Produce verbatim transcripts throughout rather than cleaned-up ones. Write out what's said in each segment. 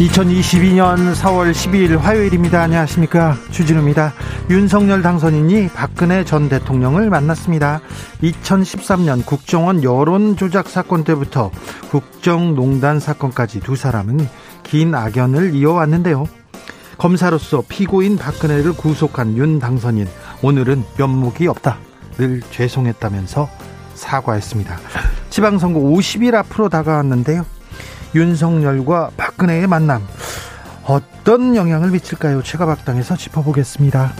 이천이십이년 사월 십이일 화요일입니다. 안녕하십니까, 주진우입니다. 윤석열 당선인이 박근혜 전 대통령을 만났습니다. 이천십삼년 국정원 여론조작 사건 때부터 국정농단 사건까지 두 사람은 긴 악연을 이어왔는데요. 검사로서 피고인 박근혜를 구속한 윤 당선인, 오늘은 면목이 없다, 늘 죄송했다면서 사과했습니다. 지방선거 오십일 앞으로 다가왔는데요, 윤석열과 박근혜의 만남 어떤 영향을 미칠까요? 최가박당에서 짚어보겠습니다.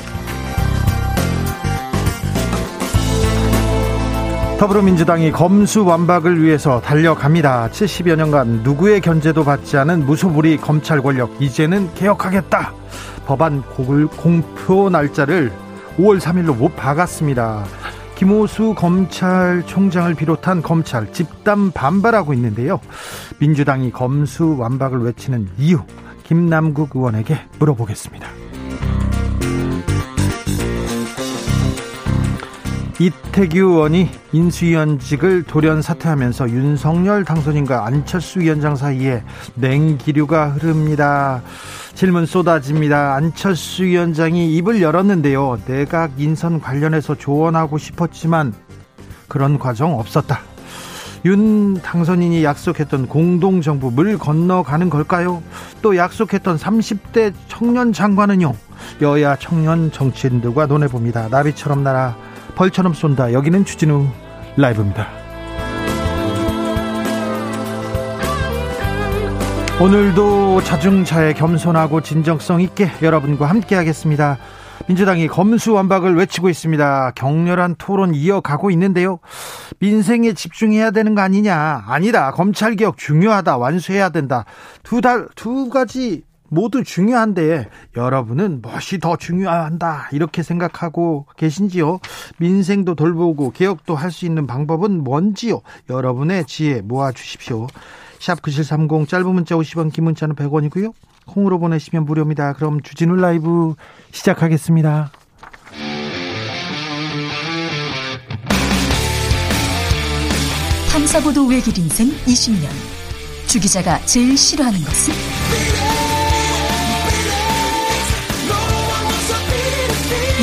더불어민주당이 검수완박을 위해서 달려갑니다. 칠십여 년간 누구의 견제도 받지 않은 무소불위 검찰 권력, 이제는 개혁하겠다. 법안 공표 날짜를 오월 삼일로 못 박았습니다. 김오수 검찰총장을 비롯한 검찰 집단 반발하고 있는데요, 민주당이 검수완박을 외치는 이유, 김남국 의원에게 물어보겠습니다. 이태규 의원이 인수위원직을 돌연 사퇴하면서 윤석열 당선인과 안철수 위원장 사이에 냉기류가 흐릅니다. 질문 쏟아집니다. 안철수 위원장이 입을 열었는데요, 내각 인선 관련해서 조언하고 싶었지만 그런 과정 없었다. 윤 당선인이 약속했던 공동정부, 물 건너가는 걸까요? 또 약속했던 삼십대 청년 장관은요? 여야 청년 정치인들과 논해봅니다. 나비처럼 날아 벌처럼 쏜다. 여기는 주진우 라이브입니다. 오늘도 자중차에 겸손하고 진정성 있게 여러분과 함께 하겠습니다. 민주당이 검수완박을 외치고 있습니다. 격렬한 토론 이어가고 있는데요, 민생에 집중해야 되는 거 아니냐, 아니다, 검찰개혁 중요하다, 완수해야 된다, 두 달, 두 가지 모두 중요한데 여러분은 무엇이 더 중요한다, 이렇게 생각하고 계신지요? 민생도 돌보고 개혁도 할 수 있는 방법은 뭔지요? 여러분의 지혜 모아주십시오. 샵 구칠삼공, 짧은 문자 오십원, 긴 문자는 백원이고요 콩으로 보내시면 무료입니다. 그럼 주진우 라이브 시작하겠습니다. 탐사보도 외길 인생 이십년, 주 기자가 제일 싫어하는 것은? 이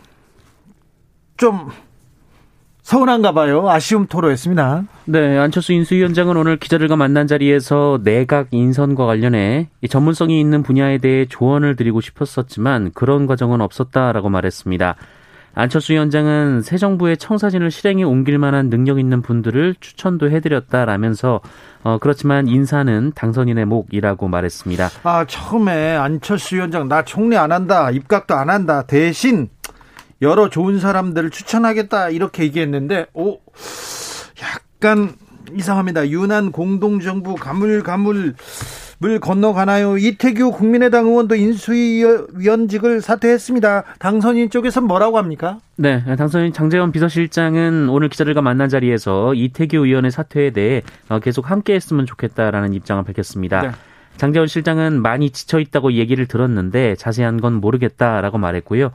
좀 서운한가 봐요. 아쉬움 토로했습니다. 네, 안철수 인수위원장은 오늘 기자들과 만난 자리에서 내각 인선과 관련해 전문성이 있는 분야에 대해 조언을 드리고 싶었었지만 그런 과정은 없었다라고 말했습니다. 안철수 위원장은 새 정부의 청사진을 실행에 옮길 만한 능력 있는 분들을 추천도 해드렸다라면서 어, 그렇지만 인사는 당선인의 몫이라고 말했습니다. 아, 처음에 안철수 위원장 나 총리 안 한다, 입각도 안 한다, 대신 여러 좋은 사람들을 추천하겠다, 이렇게 얘기했는데 오, 약간 이상합니다. 유난 공동정부 가물가물, 물 건너가나요? 이태규 국민의당 의원도 인수위원직을 사퇴했습니다. 당선인 쪽에서는 뭐라고 합니까? 네, 당선인 장제원 비서실장은 오늘 기자들과 만난 자리에서 이태규 의원의 사퇴에 대해 계속 함께했으면 좋겠다라는 입장을 밝혔습니다. 네. 장제원 실장은 많이 지쳐있다고 얘기를 들었는데 자세한 건 모르겠다라고 말했고요.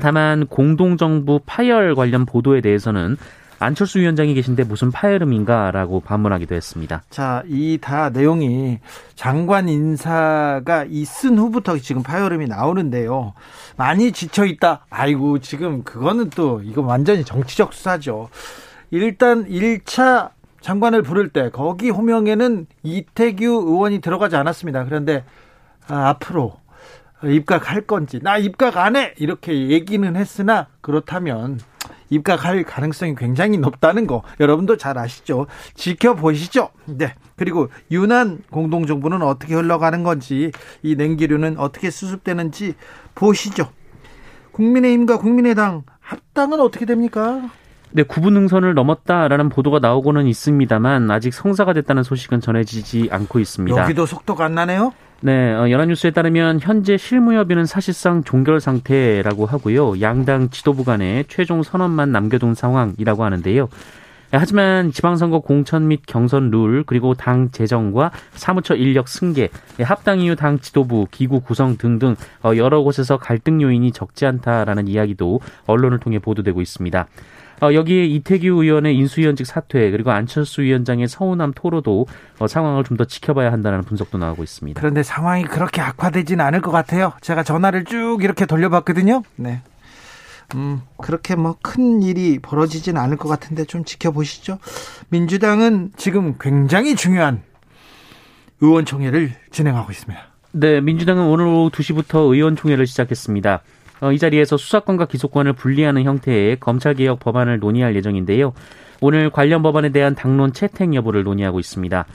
다만 공동정부 파열 관련 보도에 대해서는 안철수 위원장이 계신데 무슨 파열음인가라고 반문하기도 했습니다. 자, 이 다 내용이 장관 인사가 있은 후부터 지금 파열음이 나오는데요, 많이 지쳐있다, 아이고 지금 그거는 또 이거 완전히 정치적 수사죠. 일단 일 차 장관을 부를 때 거기 호명에는 이태규 의원이 들어가지 않았습니다. 그런데 아, 앞으로 입각할 건지, 나 입각 안 해! 이렇게 얘기는 했으나 그렇다면 입각할 가능성이 굉장히 높다는 거 여러분도 잘 아시죠? 지켜보시죠. 네. 그리고 유난 공동정부는 어떻게 흘러가는 건지, 이 냉기류는 어떻게 수습되는지 보시죠. 국민의힘과 국민의당 합당은 어떻게 됩니까? 네, 구분 능선을 넘었다라는 보도가 나오고는 있습니다만 아직 성사가 됐다는 소식은 전해지지 않고 있습니다. 여기도 속도가 안 나네요? 네, 어, 연합뉴스에 따르면 현재 실무협의는 사실상 종결 상태라고 하고요. 양당 지도부 간의 최종 선언만 남겨둔 상황이라고 하는데요. 하지만 지방선거 공천 및 경선 룰, 그리고 당 재정과 사무처 인력 승계, 합당 이후 당 지도부, 기구 구성 등등 여러 곳에서 갈등 요인이 적지 않다라는 이야기도 언론을 통해 보도되고 있습니다. 어, 여기에 이태규 의원의 인수위원직 사퇴, 그리고 안철수 위원장의 서운함 토로도 어, 상황을 좀 더 지켜봐야 한다는 분석도 나오고 있습니다. 그런데 상황이 그렇게 악화되진 않을 것 같아요. 제가 전화를 쭉 이렇게 돌려봤거든요. 네, 음, 그렇게 뭐 큰 일이 벌어지진 않을 것 같은데 좀 지켜보시죠. 민주당은 지금 굉장히 중요한 의원총회를 진행하고 있습니다. 네, 민주당은 오늘 오후 두 시부터 의원총회를 시작했습니다. 어, 이 자리에서 수사권과 기소권을 분리하는 형태의 검찰개혁 법안을 논의할 예정인데요. 오늘 관련 법안에 대한 당론 채택 여부를 논의하고 있습니다.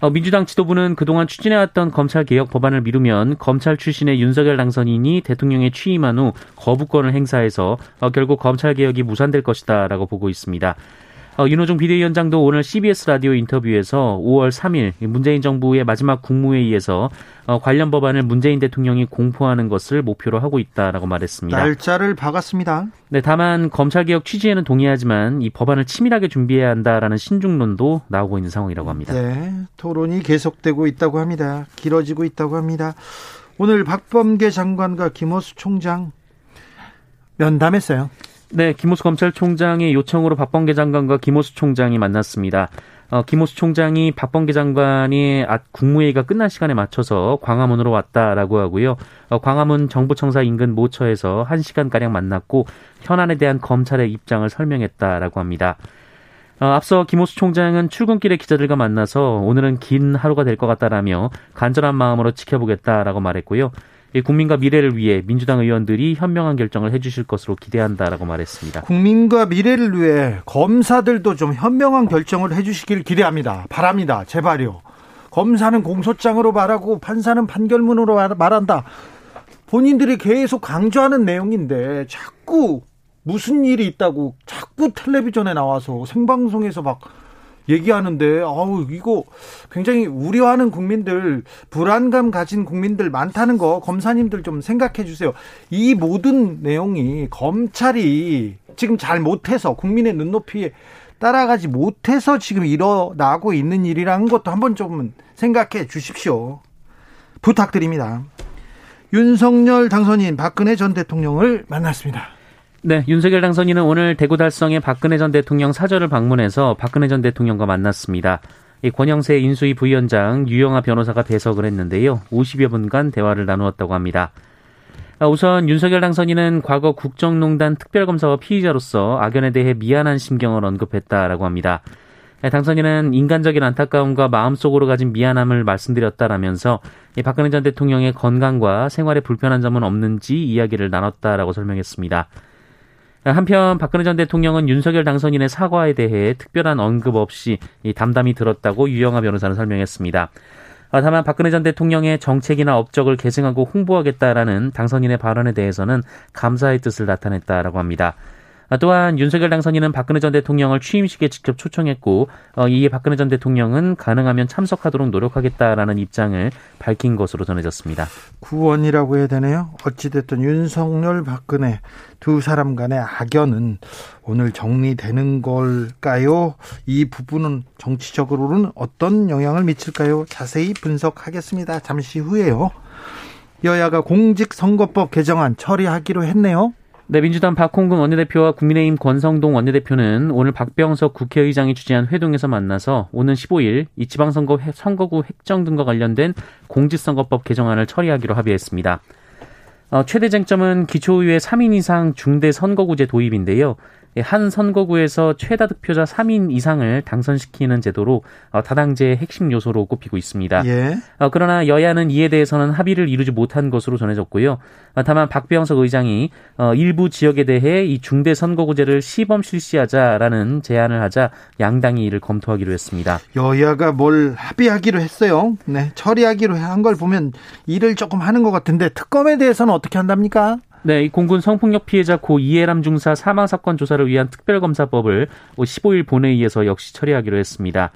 어, 민주당 지도부는 그동안 추진해왔던 검찰개혁 법안을 미루면 검찰 출신의 윤석열 당선인이 대통령에 취임한 후 거부권을 행사해서 어, 결국 검찰개혁이 무산될 것이다 라고 보고 있습니다. 어, 윤호중 비대위원장도 오늘 씨비에스 라디오 인터뷰에서 오월 삼일 문재인 정부의 마지막 국무회의에서 어, 관련 법안을 문재인 대통령이 공포하는 것을 목표로 하고 있다라고 말했습니다. 날짜를 박았습니다. 네, 다만 검찰개혁 취지에는 동의하지만 이 법안을 치밀하게 준비해야 한다라는 신중론도 나오고 있는 상황이라고 합니다. 네, 토론이 계속되고 있다고 합니다. 길어지고 있다고 합니다. 오늘 박범계 장관과 김오수 총장 면담했어요. 네, 김오수 검찰총장의 요청으로 박범계 장관과 김오수 총장이 만났습니다. 어, 김오수 총장이 박범계 장관이 국무회의가 끝난 시간에 맞춰서 광화문으로 왔다라고 하고요. 어, 광화문 정부청사 인근 모처에서 한 시간가량 만났고 현안에 대한 검찰의 입장을 설명했다라고 합니다. 어, 앞서 김오수 총장은 출근길에 기자들과 만나서 오늘은 긴 하루가 될 것 같다라며 간절한 마음으로 지켜보겠다라고 말했고요. 국민과 미래를 위해 민주당 의원들이 현명한 결정을 해주실 것으로 기대한다라고 말했습니다. 국민과 미래를 위해 검사들도 좀 현명한 결정을 해주시길 기대합니다. 바랍니다. 제발요. 검사는 공소장으로 말하고 판사는 판결문으로 말한다. 본인들이 계속 강조하는 내용인데 자꾸 무슨 일이 있다고 자꾸 텔레비전에 나와서 생방송에서 막 얘기하는데, 아우, 이거 굉장히 우려하는 국민들, 불안감 가진 국민들 많다는 거 검사님들 좀 생각해 주세요. 이 모든 내용이 검찰이 지금 잘 못해서, 국민의 눈높이에 따라가지 못해서 지금 일어나고 있는 일이라는 것도 한번 좀 생각해 주십시오. 부탁드립니다. 윤석열 당선인 박근혜 전 대통령을 만났습니다. 네, 윤석열 당선인은 오늘 대구 달성의 박근혜 전 대통령 사저를 방문해서 박근혜 전 대통령과 만났습니다. 권영세 인수위 부위원장, 유영하 변호사가 배석을 했는데요. 오십여 분간 대화를 나누었다고 합니다. 우선 윤석열 당선인은 과거 국정농단 특별검사와 피의자로서 악연에 대해 미안한 심경을 언급했다라고 합니다. 당선인은 인간적인 안타까움과 마음속으로 가진 미안함을 말씀드렸다라면서 박근혜 전 대통령의 건강과 생활에 불편한 점은 없는지 이야기를 나눴다라고 설명했습니다. 한편 박근혜 전 대통령은 윤석열 당선인의 사과에 대해 특별한 언급 없이 담담히 들었다고 유영하 변호사는 설명했습니다. 다만 박근혜 전 대통령의 정책이나 업적을 계승하고 홍보하겠다라는 당선인의 발언에 대해서는 감사의 뜻을 나타냈다라고 합니다. 또한 윤석열 당선인은 박근혜 전 대통령을 취임식에 직접 초청했고 이에 박근혜 전 대통령은 가능하면 참석하도록 노력하겠다라는 입장을 밝힌 것으로 전해졌습니다. 구원이라고 해야 되네요. 어찌됐든 윤석열, 박근혜 두 사람 간의 악연은 오늘 정리되는 걸까요? 이 부분은 정치적으로는 어떤 영향을 미칠까요? 자세히 분석하겠습니다. 잠시 후에요. 여야가 공직선거법 개정안 처리하기로 했네요. 네, 민주당 박홍근 원내대표와 국민의힘 권성동 원내대표는 오늘 박병석 국회의장이 주재한 회동에서 만나서 오는 십오일 이 지방선거 회, 선거구 획정 등과 관련된 공직선거법 개정안을 처리하기로 합의했습니다. 어, 최대 쟁점은 기초의회 삼인 이상 중대 선거구제 도입인데요. 한 선거구에서 최다 득표자 삼 인 이상을 당선시키는 제도로 다당제의 핵심 요소로 꼽히고 있습니다. 예. 그러나 여야는 이에 대해서는 합의를 이루지 못한 것으로 전해졌고요. 다만 박병석 의장이 일부 지역에 대해 이 중대 선거구제를 시범 실시하자라는 제안을 하자 양당이 이를 검토하기로 했습니다. 여야가 뭘 합의하기로 했어요. 네, 처리하기로 한 걸 보면 일을 조금 하는 것 같은데 특검에 대해서는 어떻게 한답니까? 네, 이 공군 성폭력 피해자 고 이해람 중사 사망 사건 조사를 위한 특별검사법을 십오일 본회의에서 역시 처리하기로 했습니다.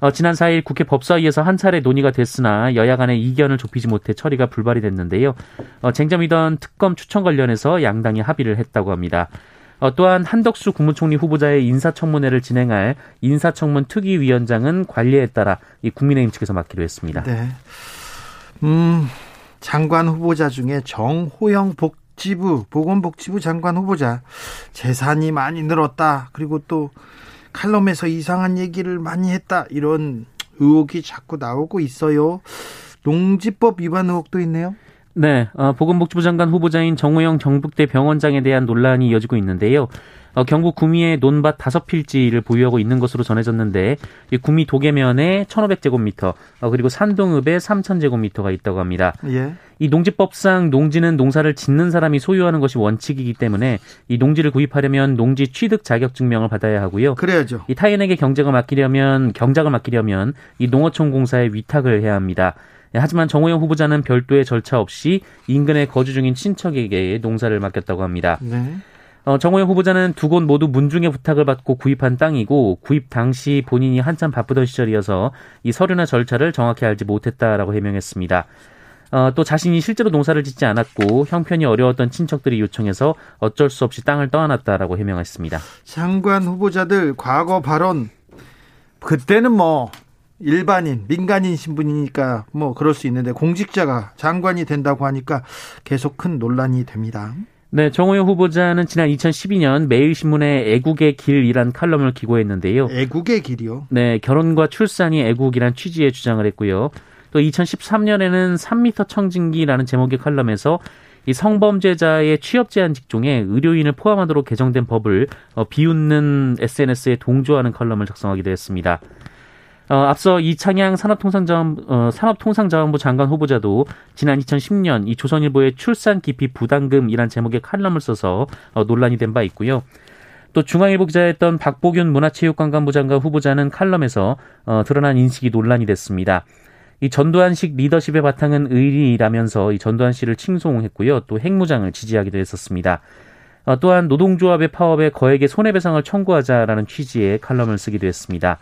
어, 지난 사일 국회 법사위에서 한 차례 논의가 됐으나 여야 간의 이견을 좁히지 못해 처리가 불발이 됐는데요. 어, 쟁점이던 특검 추천 관련해서 양당이 합의를 했다고 합니다. 어, 또한 한덕수 국무총리 후보자의 인사청문회를 진행할 인사청문 특위위원장은 관례에 따라 이 국민의힘 측에서 맡기로 했습니다. 네. 음, 장관 후보자 중에 정호영 복지부, 보건복지부 장관 후보자 재산이 많이 늘었다. 그리고 또 칼럼에서 이상한 얘기를 많이 했다. 이런 의혹이 자꾸 나오고 있어요. 농지법 위반 의혹도 있네요. 네, 어, 보건복지부 장관 후보자인 정호영 경북대 병원장에 대한 논란이 이어지고 있는데요. 어, 경북 구미의 논밭 다섯 필지를 보유하고 있는 것으로 전해졌는데 이 구미 도계면에 천오백 제곱미터 어, 그리고 산동읍에 삼천 제곱미터가 있다고 합니다. 예. 이 농지법상 농지는 농사를 짓는 사람이 소유하는 것이 원칙이기 때문에 이 농지를 구입하려면 농지 취득 자격증명을 받아야 하고요. 그래야죠. 이 타인에게 경작을 맡기려면 경작을 맡기려면 이 농어촌 공사에 위탁을 해야 합니다. 하지만 정호영 후보자는 별도의 절차 없이 인근에 거주 중인 친척에게 농사를 맡겼다고 합니다. 네. 어, 정호영 후보자는 두 곳 모두 문중의 부탁을 받고 구입한 땅이고 구입 당시 본인이 한참 바쁘던 시절이어서 이 서류나 절차를 정확히 알지 못했다라고 해명했습니다. 어, 또 자신이 실제로 농사를 짓지 않았고 형편이 어려웠던 친척들이 요청해서 어쩔 수 없이 땅을 떠안았다라고 해명했습니다. 장관 후보자들 과거 발언 그때는 뭐 일반인, 민간인 신분이니까 뭐 그럴 수 있는데 공직자가 장관이 된다고 하니까 계속 큰 논란이 됩니다. 네, 정호영 후보자는 지난 이천십이년 매일신문에 애국의 길이란 칼럼을 기고했는데요. 애국의 길이요? 네, 결혼과 출산이 애국이란 취지의 주장을 했고요. 또 이천십삼년에는 삼 미터 청진기라는 제목의 칼럼에서 이 성범죄자의 취업 제한 직종에 의료인을 포함하도록 개정된 법을 비웃는 에스엔에스에 동조하는 칼럼을 작성하기도 했습니다. 어, 앞서 이창양 산업통상자원, 어, 산업통상자원부 장관 후보자도 지난 이천십년 이 조선일보의 출산기피 부담금이란 제목의 칼럼을 써서 어, 논란이 된 바 있고요. 또 중앙일보 기자였던 박보균 문화체육관광부 장관 후보자는 칼럼에서 어, 드러난 인식이 논란이 됐습니다. 이 전두환식 리더십의 바탕은 의리라면서 이 전두환 씨를 칭송했고요. 또 핵무장을 지지하기도 했었습니다. 어, 또한 노동조합의 파업에 거액의 손해배상을 청구하자라는 취지의 칼럼을 쓰기도 했습니다.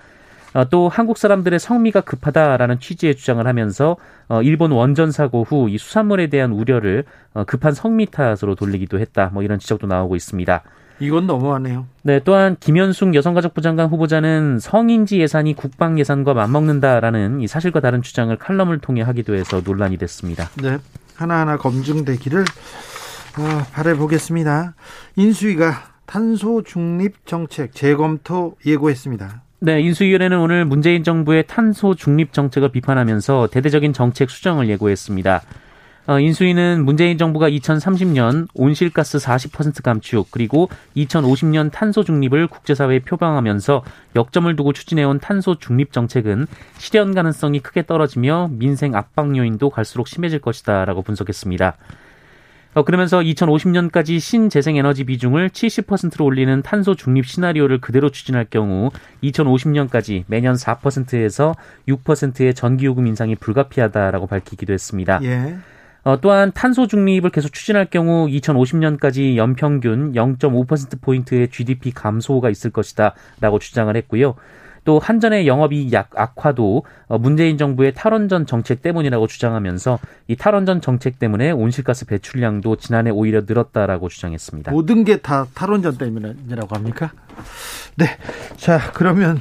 어, 또 한국 사람들의 성미가 급하다라는 취지의 주장을 하면서 어, 일본 원전 사고 후 이 수산물에 대한 우려를 어, 급한 성미 탓으로 돌리기도 했다. 뭐 이런 지적도 나오고 있습니다. 이건 너무하네요. 네, 또한 김현숙 여성가족부 장관 후보자는 성인지 예산이 국방 예산과 맞먹는다라는 이 사실과 다른 주장을 칼럼을 통해 하기도 해서 논란이 됐습니다. 네, 하나하나 검증되기를 어, 바라보겠습니다. 인수위가 탄소 중립 정책 재검토 예고했습니다. 네, 인수위원회는 오늘 문재인 정부의 탄소 중립 정책을 비판하면서 대대적인 정책 수정을 예고했습니다. 어, 인수위는 문재인 정부가 이천삼십년 온실가스 사십 퍼센트 감축 그리고 이천오십년 탄소 중립을 국제사회에 표방하면서 역점을 두고 추진해온 탄소 중립 정책은 실현 가능성이 크게 떨어지며 민생 압박 요인도 갈수록 심해질 것이다 라고 분석했습니다. 어, 그러면서 이천오십년까지 신재생에너지 비중을 칠십 퍼센트로 올리는 탄소 중립 시나리오를 그대로 추진할 경우 이천오십년까지 매년 사 퍼센트에서 육 퍼센트의 전기요금 인상이 불가피하다라고 밝히기도 했습니다. 예. 어, 또한 탄소 중립을 계속 추진할 경우 이천오십년까지 연평균 영 점 오 퍼센트포인트의 지디피 감소가 있을 것이다 라고 주장을 했고요. 또 한전의 영업이익 악화도 문재인 정부의 탈원전 정책 때문이라고 주장하면서 이 탈원전 정책 때문에 온실가스 배출량도 지난해 오히려 늘었다라고 주장했습니다. 모든 게 다 탈원전 때문이라고 합니까? 네. 자, 그러면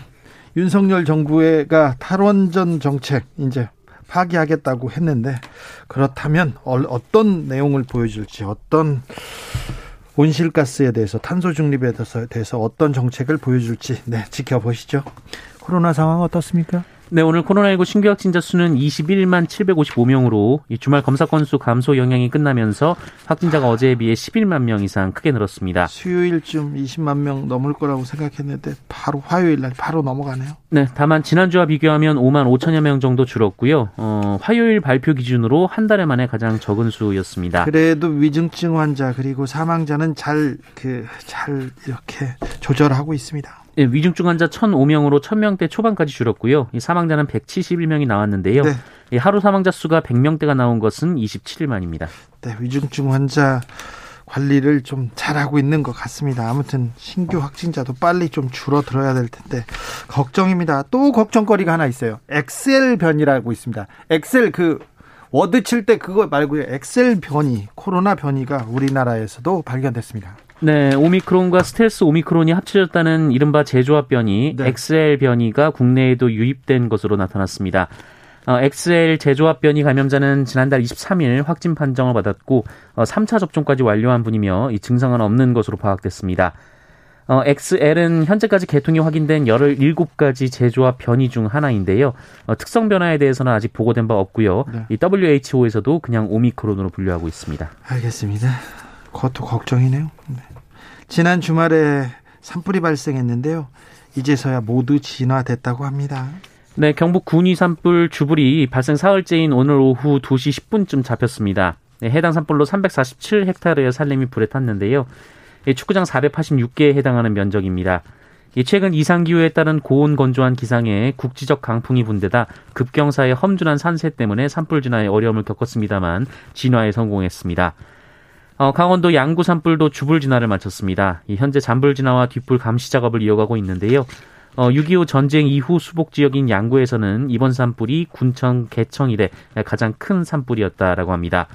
윤석열 정부가 탈원전 정책 이제 파기하겠다고 했는데 그렇다면 어떤 내용을 보여줄지 어떤 온실가스에 대해서 탄소 중립에 대해서, 대해서 어떤 정책을 보여줄지 네, 지켜보시죠. 코로나 상황 어떻습니까? 네, 오늘 코로나십구 신규 확진자 수는 이십일만 칠백오십오 명으로 주말 검사 건수 감소 영향이 끝나면서 확진자가 어제에 비해 십일만 명 이상 크게 늘었습니다. 수요일쯤 이십만 명 넘을 거라고 생각했는데 바로 화요일 날 바로 넘어가네요. 네, 다만 지난주와 비교하면 오만 오천여 명 정도 줄었고요. 어, 화요일 발표 기준으로 한 달에 만에 가장 적은 수였습니다. 그래도 위중증 환자 그리고 사망자는 잘, 그, 잘 이렇게 조절하고 있습니다. 네, 위중증 환자 천오 명으로 천 명대 초반까지 줄었고요. 이 사망자는 백칠십일 명이 나왔는데요. 네. 이 하루 사망자 수가 백 명대가 나온 것은 이십칠 일 만입니다. 네, 위중증 환자 관리를 좀 잘하고 있는 것 같습니다. 아무튼 신규 확진자도 빨리 좀 줄어들어야 될 텐데 걱정입니다. 또 걱정거리가 하나 있어요. 엑스엘 변이라고 있습니다. 엑스엘 그 워드 칠 때 그거 말고요. 엑스엘 변이, 코로나 변이가 우리나라에서도 발견됐습니다. 네, 오미크론과 스텔스 오미크론이 합쳐졌다는 이른바 재조합 변이, 네. 엑스엘 변이가 국내에도 유입된 것으로 나타났습니다. 어, 엑스엘 재조합 변이 감염자는 지난달 이십삼 일 확진 판정을 받았고 어, 삼 차 접종까지 완료한 분이며 이 증상은 없는 것으로 파악됐습니다. 어, 엑스엘은 현재까지 개통이 확인된 열일곱 가지 재조합 변이 중 하나인데요. 어, 특성 변화에 대해서는 아직 보고된 바 없고요. 네. 이 더블유에이치오에서도 그냥 오미크론으로 분류하고 있습니다. 알겠습니다. 그것도 걱정이네요. 네. 지난 주말에 산불이 발생했는데요. 이제서야 모두 진화됐다고 합니다. 네, 경북 군위 산불 주불이 발생 사흘째인 오늘 오후 두 시 십 분쯤 잡혔습니다. 네, 해당 산불로 삼백사십칠 헥타르의 산림이 불에 탔는데요. 네, 축구장 사백팔십육 개에 해당하는 면적입니다. 네, 최근 이상기후에 따른 고온 건조한 기상에 국지적 강풍이 분대다 급경사의 험준한 산세 때문에 산불 진화에 어려움을 겪었습니다만 진화에 성공했습니다. 어, 강원도 양구 산불도 주불 진화를 마쳤습니다. 예, 현재 잔불 진화와 뒷불 감시 작업을 이어가고 있는데요. 어, 육이오 전쟁 이후 수복 지역인 양구에서는 이번 산불이 군청 개청 이래 가장 큰 산불이었다라고 합니다.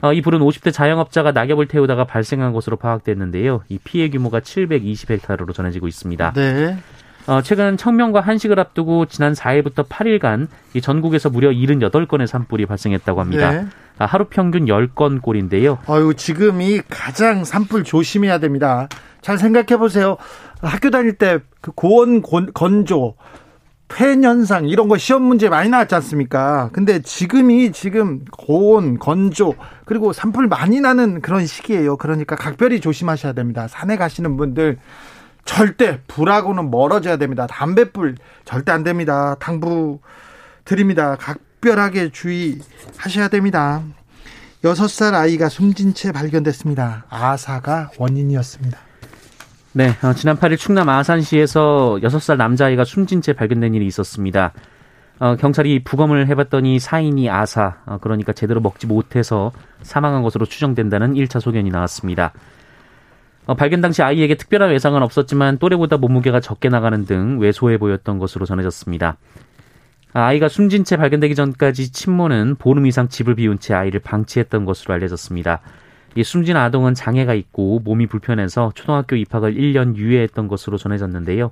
어, 이 불은 오십 대 자영업자가 낙엽을 태우다가 발생한 것으로 파악됐는데요. 이 피해 규모가 칠백이십 헥타르로 전해지고 있습니다. 네. 어, 최근 청명과 한식을 앞두고 지난 사 일부터 팔 일간 이 전국에서 무려 칠십팔 건의 산불이 발생했다고 합니다. 네. 아, 하루 평균 십 건 꼴인데요. 아유, 지금이 가장 산불 조심해야 됩니다. 잘 생각해 보세요. 학교 다닐 때 그 고온 곤, 건조, 팬 현상 이런 거 시험 문제 많이 나왔지 않습니까? 근데 지금이 지금 고온, 건조 그리고 산불 많이 나는 그런 시기예요. 그러니까 각별히 조심하셔야 됩니다. 산에 가시는 분들 절대 불하고는 멀어져야 됩니다. 담뱃불 절대 안 됩니다. 당부 드립니다. 각별하게 주의하셔야 됩니다. 여섯 살 아이가 숨진 채 발견됐습니다. 아사가 원인이었습니다. 네, 어, 지난 팔 일 충남 아산시에서 여섯 살 남자아이가 숨진 채 발견된 일이 있었습니다. 어, 경찰이 부검을 해봤더니 사인이 아사, 어, 그러니까 제대로 먹지 못해서 사망한 것으로 추정된다는 일 차 소견이 나왔습니다. 어, 발견 당시 아이에게 특별한 외상은 없었지만 또래보다 몸무게가 적게 나가는 등 왜소해 보였던 것으로 전해졌습니다. 아이가 숨진 채 발견되기 전까지 친모는 보름 이상 집을 비운 채 아이를 방치했던 것으로 알려졌습니다. 이 숨진 아동은 장애가 있고 몸이 불편해서 초등학교 입학을 일 년 유예했던 것으로 전해졌는데요.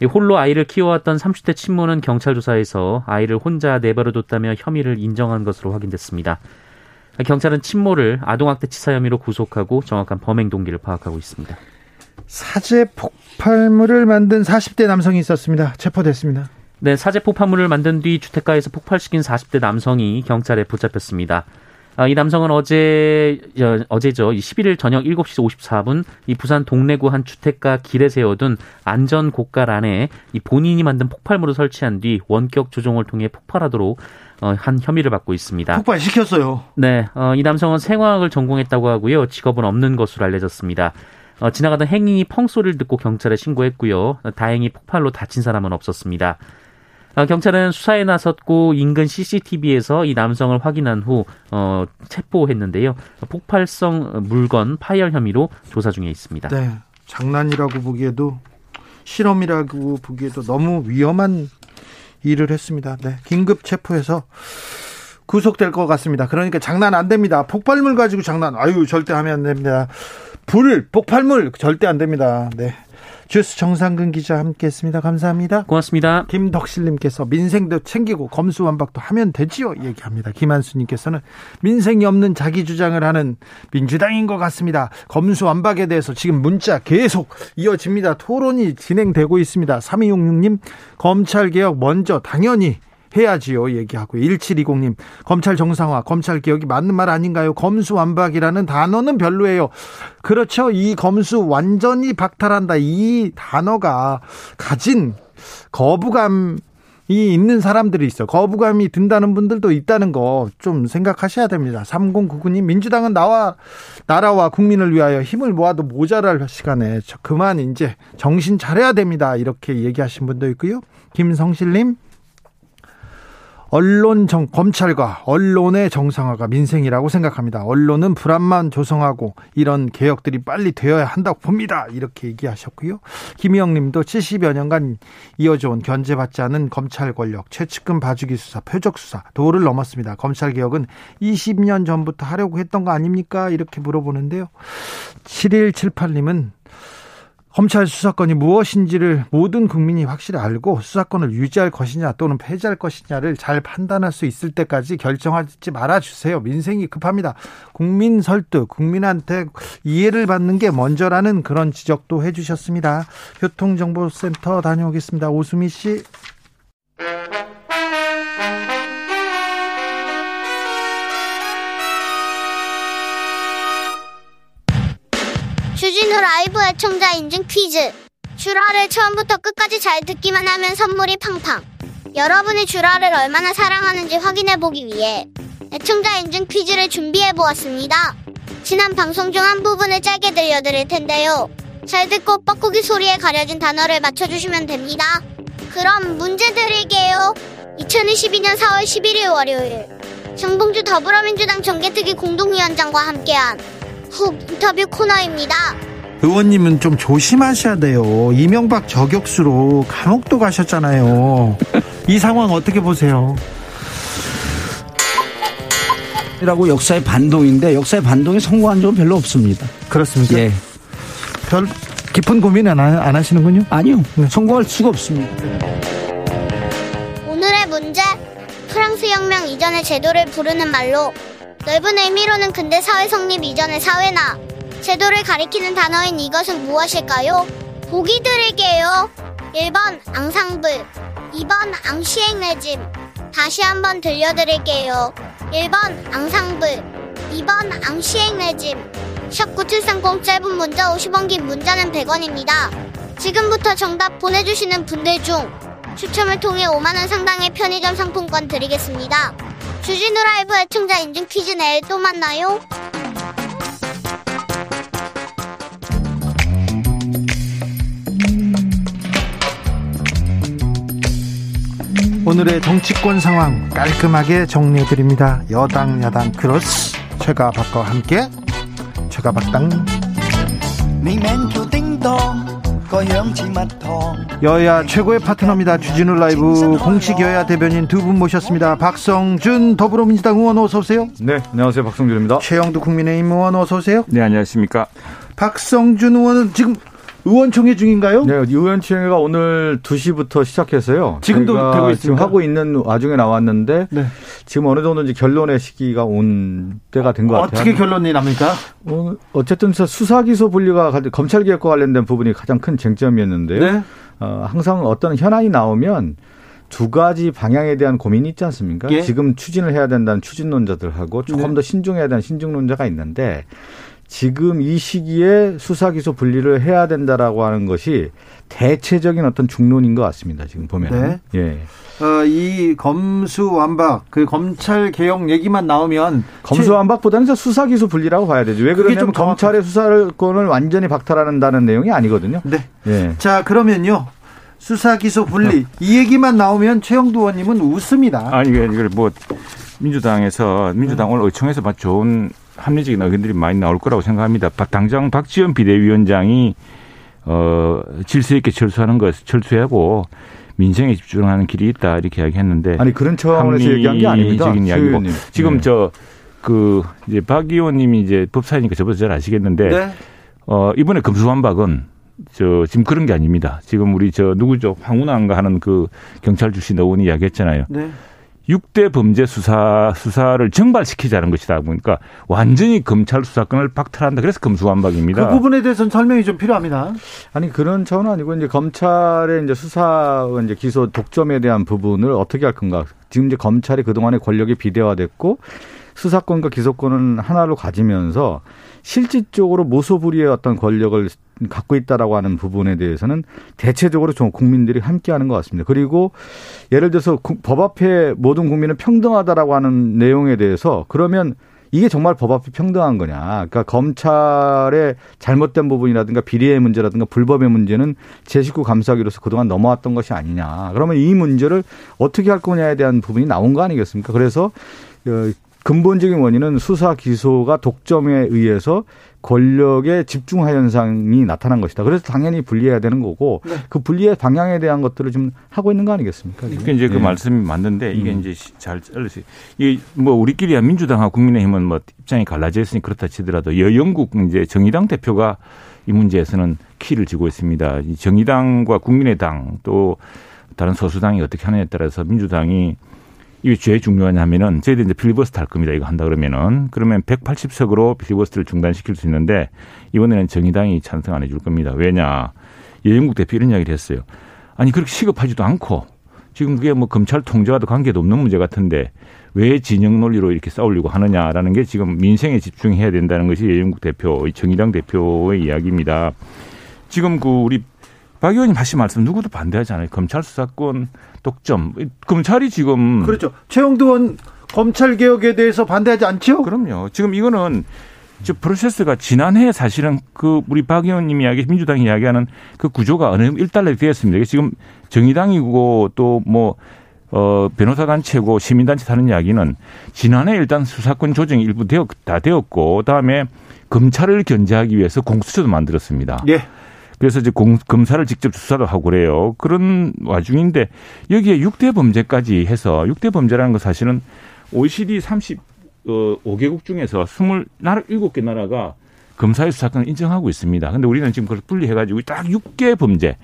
이 홀로 아이를 키워왔던 삼십 대 친모는 경찰 조사에서 아이를 혼자 내버려뒀다며 혐의를 인정한 것으로 확인됐습니다. 경찰은 친모를 아동학대 치사 혐의로 구속하고 정확한 범행 동기를 파악하고 있습니다. 사제 폭발물을 만든 사십 대 남성이 있었습니다. 체포됐습니다. 네, 사제 폭발물을 만든 뒤 주택가에서 폭발시킨 사십 대 남성이 경찰에 붙잡혔습니다. 이 남성은 어제, 어제죠. 십일 일 저녁 일곱 시 오십사 분 이 부산 동래구 한 주택가 길에 세워둔 안전 고깔 안에 이 본인이 만든 폭발물을 설치한 뒤 원격 조종을 통해 폭발하도록 한 혐의를 받고 있습니다. 폭발시켰어요. 네, 어, 이 남성은 생화학을 전공했다고 하고요. 직업은 없는 것으로 알려졌습니다. 어, 지나가던 행인이 펑 소리를 듣고 경찰에 신고했고요. 다행히 폭발로 다친 사람은 없었습니다. 경찰은 수사에 나섰고 인근 씨씨티비에서 이 남성을 확인한 후 어, 체포했는데요. 폭발성 물건 파열 혐의로 조사 중에 있습니다. 네, 장난이라고 보기에도 실험이라고 보기에도 너무 위험한 일을 했습니다. 네, 긴급 체포해서 구속될 것 같습니다. 그러니까 장난 안 됩니다. 폭발물 가지고 장난, 아유 절대 하면 안 됩니다. 불, 폭발물 절대 안 됩니다. 네. 주스 정상근 기자 함께했습니다. 감사합니다. 고맙습니다. 김덕실님께서 민생도 챙기고 검수완박도 하면 되지요 얘기합니다. 김한수님께서는 민생이 없는 자기 주장을 하는 민주당인 것 같습니다. 검수완박에 대해서 지금 문자 계속 이어집니다. 토론이 진행되고 있습니다. 삼이육육 님 검찰개혁 먼저 당연히 해야지요 얘기하고, 일칠이공 님 검찰 정상화 검찰 개혁이 맞는 말 아닌가요? 검수완박이라는 단어는 별로예요. 그렇죠. 이 검수 완전히 박탈한다, 이 단어가 가진 거부감이 있는 사람들이 있어요. 거부감이 든다는 분들도 있다는 거 좀 생각하셔야 됩니다. 삼공구구 님 민주당은 나와 나라와 국민을 위하여 힘을 모아도 모자랄 시간에 그만 이제 정신 차려야 됩니다 이렇게 얘기하신 분도 있고요. 김성실님 언론 정, 검찰과 언론의 정상화가 민생이라고 생각합니다. 언론은 불안만 조성하고 이런 개혁들이 빨리 되어야 한다고 봅니다. 이렇게 얘기하셨고요. 김희영 님도 칠십여 년간 이어져온 견제받지 않은 검찰 권력, 최측근 봐주기 수사, 표적 수사, 도를 넘었습니다. 검찰 개혁은 이십 년 전부터 하려고 했던 거 아닙니까? 이렇게 물어보는데요. 칠일칠팔 님은 검찰 수사권이 무엇인지를 모든 국민이 확실히 알고 수사권을 유지할 것이냐 또는 폐지할 것이냐를 잘 판단할 수 있을 때까지 결정하지 말아주세요. 민생이 급합니다. 국민 설득, 국민한테 이해를 받는 게 먼저라는 그런 지적도 해주셨습니다. 교통정보센터 다녀오겠습니다. 오수미 씨. 주진우 라이브 애청자 인증 퀴즈. 주라를 처음부터 끝까지 잘 듣기만 하면 선물이 팡팡. 여러분이 주라를 얼마나 사랑하는지 확인해보기 위해 애청자 인증 퀴즈를 준비해보았습니다. 지난 방송 중 한 부분을 짧게 들려드릴 텐데요. 잘 듣고 뻐꾸기 소리에 가려진 단어를 맞춰주시면 됩니다. 그럼 문제 드릴게요. 이천이십이년 사월 십일일 월요일, 정봉주 더불어민주당 정개특위 공동위원장과 함께한 훅 인터뷰 코너입니다. 의원님은 좀 조심하셔야 돼요. 이명박 저격수로 감옥도 가셨잖아요. 이 상황 어떻게 보세요? 이라고 역사의 반동인데 역사의 반동에 성공한 적은 별로 없습니다. 그렇습니까? 예. 별 깊은 고민은 안 하시는군요? 아니요. 네. 성공할 수가 없습니다. 오늘의 문제. 프랑스 혁명 이전의 제도를 부르는 말로, 넓은 의미로는 근대 사회 성립 이전의 사회나 제도를 가리키는 단어인 이것은 무엇일까요? 보기 드릴게요. 일 번 앙상블, 이 번 앙시행 레짐. 다시 한번 들려드릴게요. 일 번 앙상블, 이 번 앙시행 레짐. 샵 구칠삼공 짧은 문자 오십 원, 긴 문자는 백 원입니다. 지금부터 정답 보내주시는 분들 중 추첨을 통해 오만 원 상당의 편의점 상품권 드리겠습니다. 주진우 라이브 애청자 인증 퀴즈 내일 또 만나요. 오늘의 정치권 상황 깔끔하게 정리해드립니다. 여당 야당 크로스 최가박과 함께 최가박당. 여야 최고의 파트너입니다. 주진우 라이브 공식 여야 대변인 두 분 모셨습니다. 박성준 더불어민주당 의원 어서 오세요. 네, 안녕하세요. 박성준입니다. 최영두 국민의힘 의원 어서 오세요. 네, 안녕하십니까. 박성준 의원은 지금 의원총회 중인가요? 네, 의원총회가 오늘 두 시부터 시작해서요. 지금도 되고 있습니다. 지금 하고 있는 와중에 나왔는데 네. 지금 어느 정도 이제 결론의 시기가 온 때가 된 것 같아요. 어떻게 결론이 납니까? 어, 어쨌든 수사기소 분리가 검찰개혁과 관련된 부분이 가장 큰 쟁점이었는데요. 네. 어, 항상 어떤 현안이 나오면 두 가지 방향에 대한 고민이 있지 않습니까? 예. 지금 추진을 해야 된다는 추진론자들하고 조금 네. 더 신중해야 된다는 신중론자가 있는데, 지금 이 시기에 수사기소 분리를 해야 된다라고 하는 것이 대체적인 어떤 중론인 것 같습니다. 지금 보면은. 네. 예. 어, 이 검수완박, 그 검찰개혁 얘기만 나오면. 검수완박보다는 수사기소 분리라고 봐야 되죠. 왜 그러냐면 검찰의 수사권을 완전히 박탈한다는 내용이 아니거든요. 네. 예. 자, 그러면요. 수사기소 분리. 이 얘기만 나오면 최영두 의원님은 웃습니다. 아니, 이걸 뭐 민주당에서, 민주당 오늘 의총에서 좋은 합리적인 의견들이 많이 나올 거라고 생각합니다. 당장 박지원 비대위원장이 어, 질서 있게 철수하는 것, 철수하고 민생에 집중하는 길이 있다 이렇게 이야기했는데, 아니 그런 차원에서 얘기한 게 아닙니다. 이야기고. 지금 네. 저 그 이제 박 의원님이 이제 법사위니까 저보다 잘 아시겠는데 네? 어, 이번에 검수완박은 저 지금 그런 게 아닙니다. 지금 우리 저 누구죠? 황운한가 하는 그 경찰 출신 의원이 이야기했잖아요. 네. 육 대 범죄 수사, 수사를 정발시키자는 것이다 보니까 완전히 검찰 수사권을 박탈한다. 그래서 검수완박입니다. 그 부분에 대해서는 설명이 좀 필요합니다. 아니, 그런 차원 아니고, 이제 검찰의 이제 수사, 이제 기소 독점에 대한 부분을 어떻게 할 건가. 지금 이제 검찰이 그동안의 권력이 비대화됐고, 수사권과 기소권은 하나로 가지면서 실질적으로 모소불위의 어떤 권력을 갖고 있다라고 하는 부분에 대해서는 대체적으로 좀 국민들이 함께하는 것 같습니다. 그리고 예를 들어서 법 앞에 모든 국민은 평등하다라고 하는 내용에 대해서 그러면 이게 정말 법 앞에 평등한 거냐. 그러니까 검찰의 잘못된 부분이라든가 비리의 문제라든가 불법의 문제는 제식구 감싸기로서 그동안 넘어왔던 것이 아니냐. 그러면 이 문제를 어떻게 할 거냐에 대한 부분이 나온 거 아니겠습니까? 그래서 근본적인 원인은 수사 기소가 독점에 의해서 권력의 집중화 현상이 나타난 것이다. 그래서 당연히 분리해야 되는 거고 네. 그 분리의 방향에 대한 것들을 지금 하고 있는 거 아니겠습니까? 이게 이제 네. 그 말씀이 맞는데 이게 음. 이제 잘 잘렸어요. 이게 뭐 우리끼리야 민주당하고 국민의힘은 뭐 입장이 갈라져 있으니 그렇다 치더라도 여영국 이제 정의당 대표가 이 문제에서는 키를 쥐고 있습니다. 이 정의당과 국민의당 또 다른 소수당이 어떻게 하느냐에 따라서 민주당이 이게 제일 중요하냐면은 저희들이 이제 필리버스터 할 겁니다. 이거 한다 그러면은 그러면 백팔십 석으로 필리버스터를 중단시킬 수 있는데 이번에는 정의당이 찬성 안 해줄 겁니다. 왜냐? 여영국 대표 이런 이야기를 했어요. 아니 그렇게 시급하지도 않고 지금 그게 뭐 검찰 통제와도 관계도 없는 문제 같은데 왜 진영 논리로 이렇게 싸우려고 하느냐라는 게 지금 민생에 집중해야 된다는 것이 여영국 대표, 정의당 대표의 이야기입니다. 지금 그 우리 박 의원님 하신 말씀 누구도 반대하지 않아요. 검찰 수사권 독점. 검찰이 지금. 그렇죠. 최영두 의원 검찰개혁에 대해서 반대하지 않죠? 그럼요. 지금 이거는 저 프로세스가 지난해 사실은 그 우리 박 의원님 이야기, 민주당이 이야기하는 그 구조가 어느 일단락이 되었습니다. 이게 지금 정의당이고 또 뭐 어, 변호사 단체고 시민단체 사는 이야기는 지난해 일단 수사권 조정이 일부 되었, 다 되었고 그다음에 검찰을 견제하기 위해서 공수처도 만들었습니다. 예. 그래서 이제 공, 검사를 직접 수사도 하고 그래요. 그런 와중인데 여기에 육 대 범죄까지 해서 육 대 범죄라는 거 사실은 오이시디 삼십오 개국 중에서 이십칠 개 나라가 검사의 수사권을 인정하고 있습니다. 그런데 우리는 지금 그걸 분리해가지고 딱 육 개 범죄.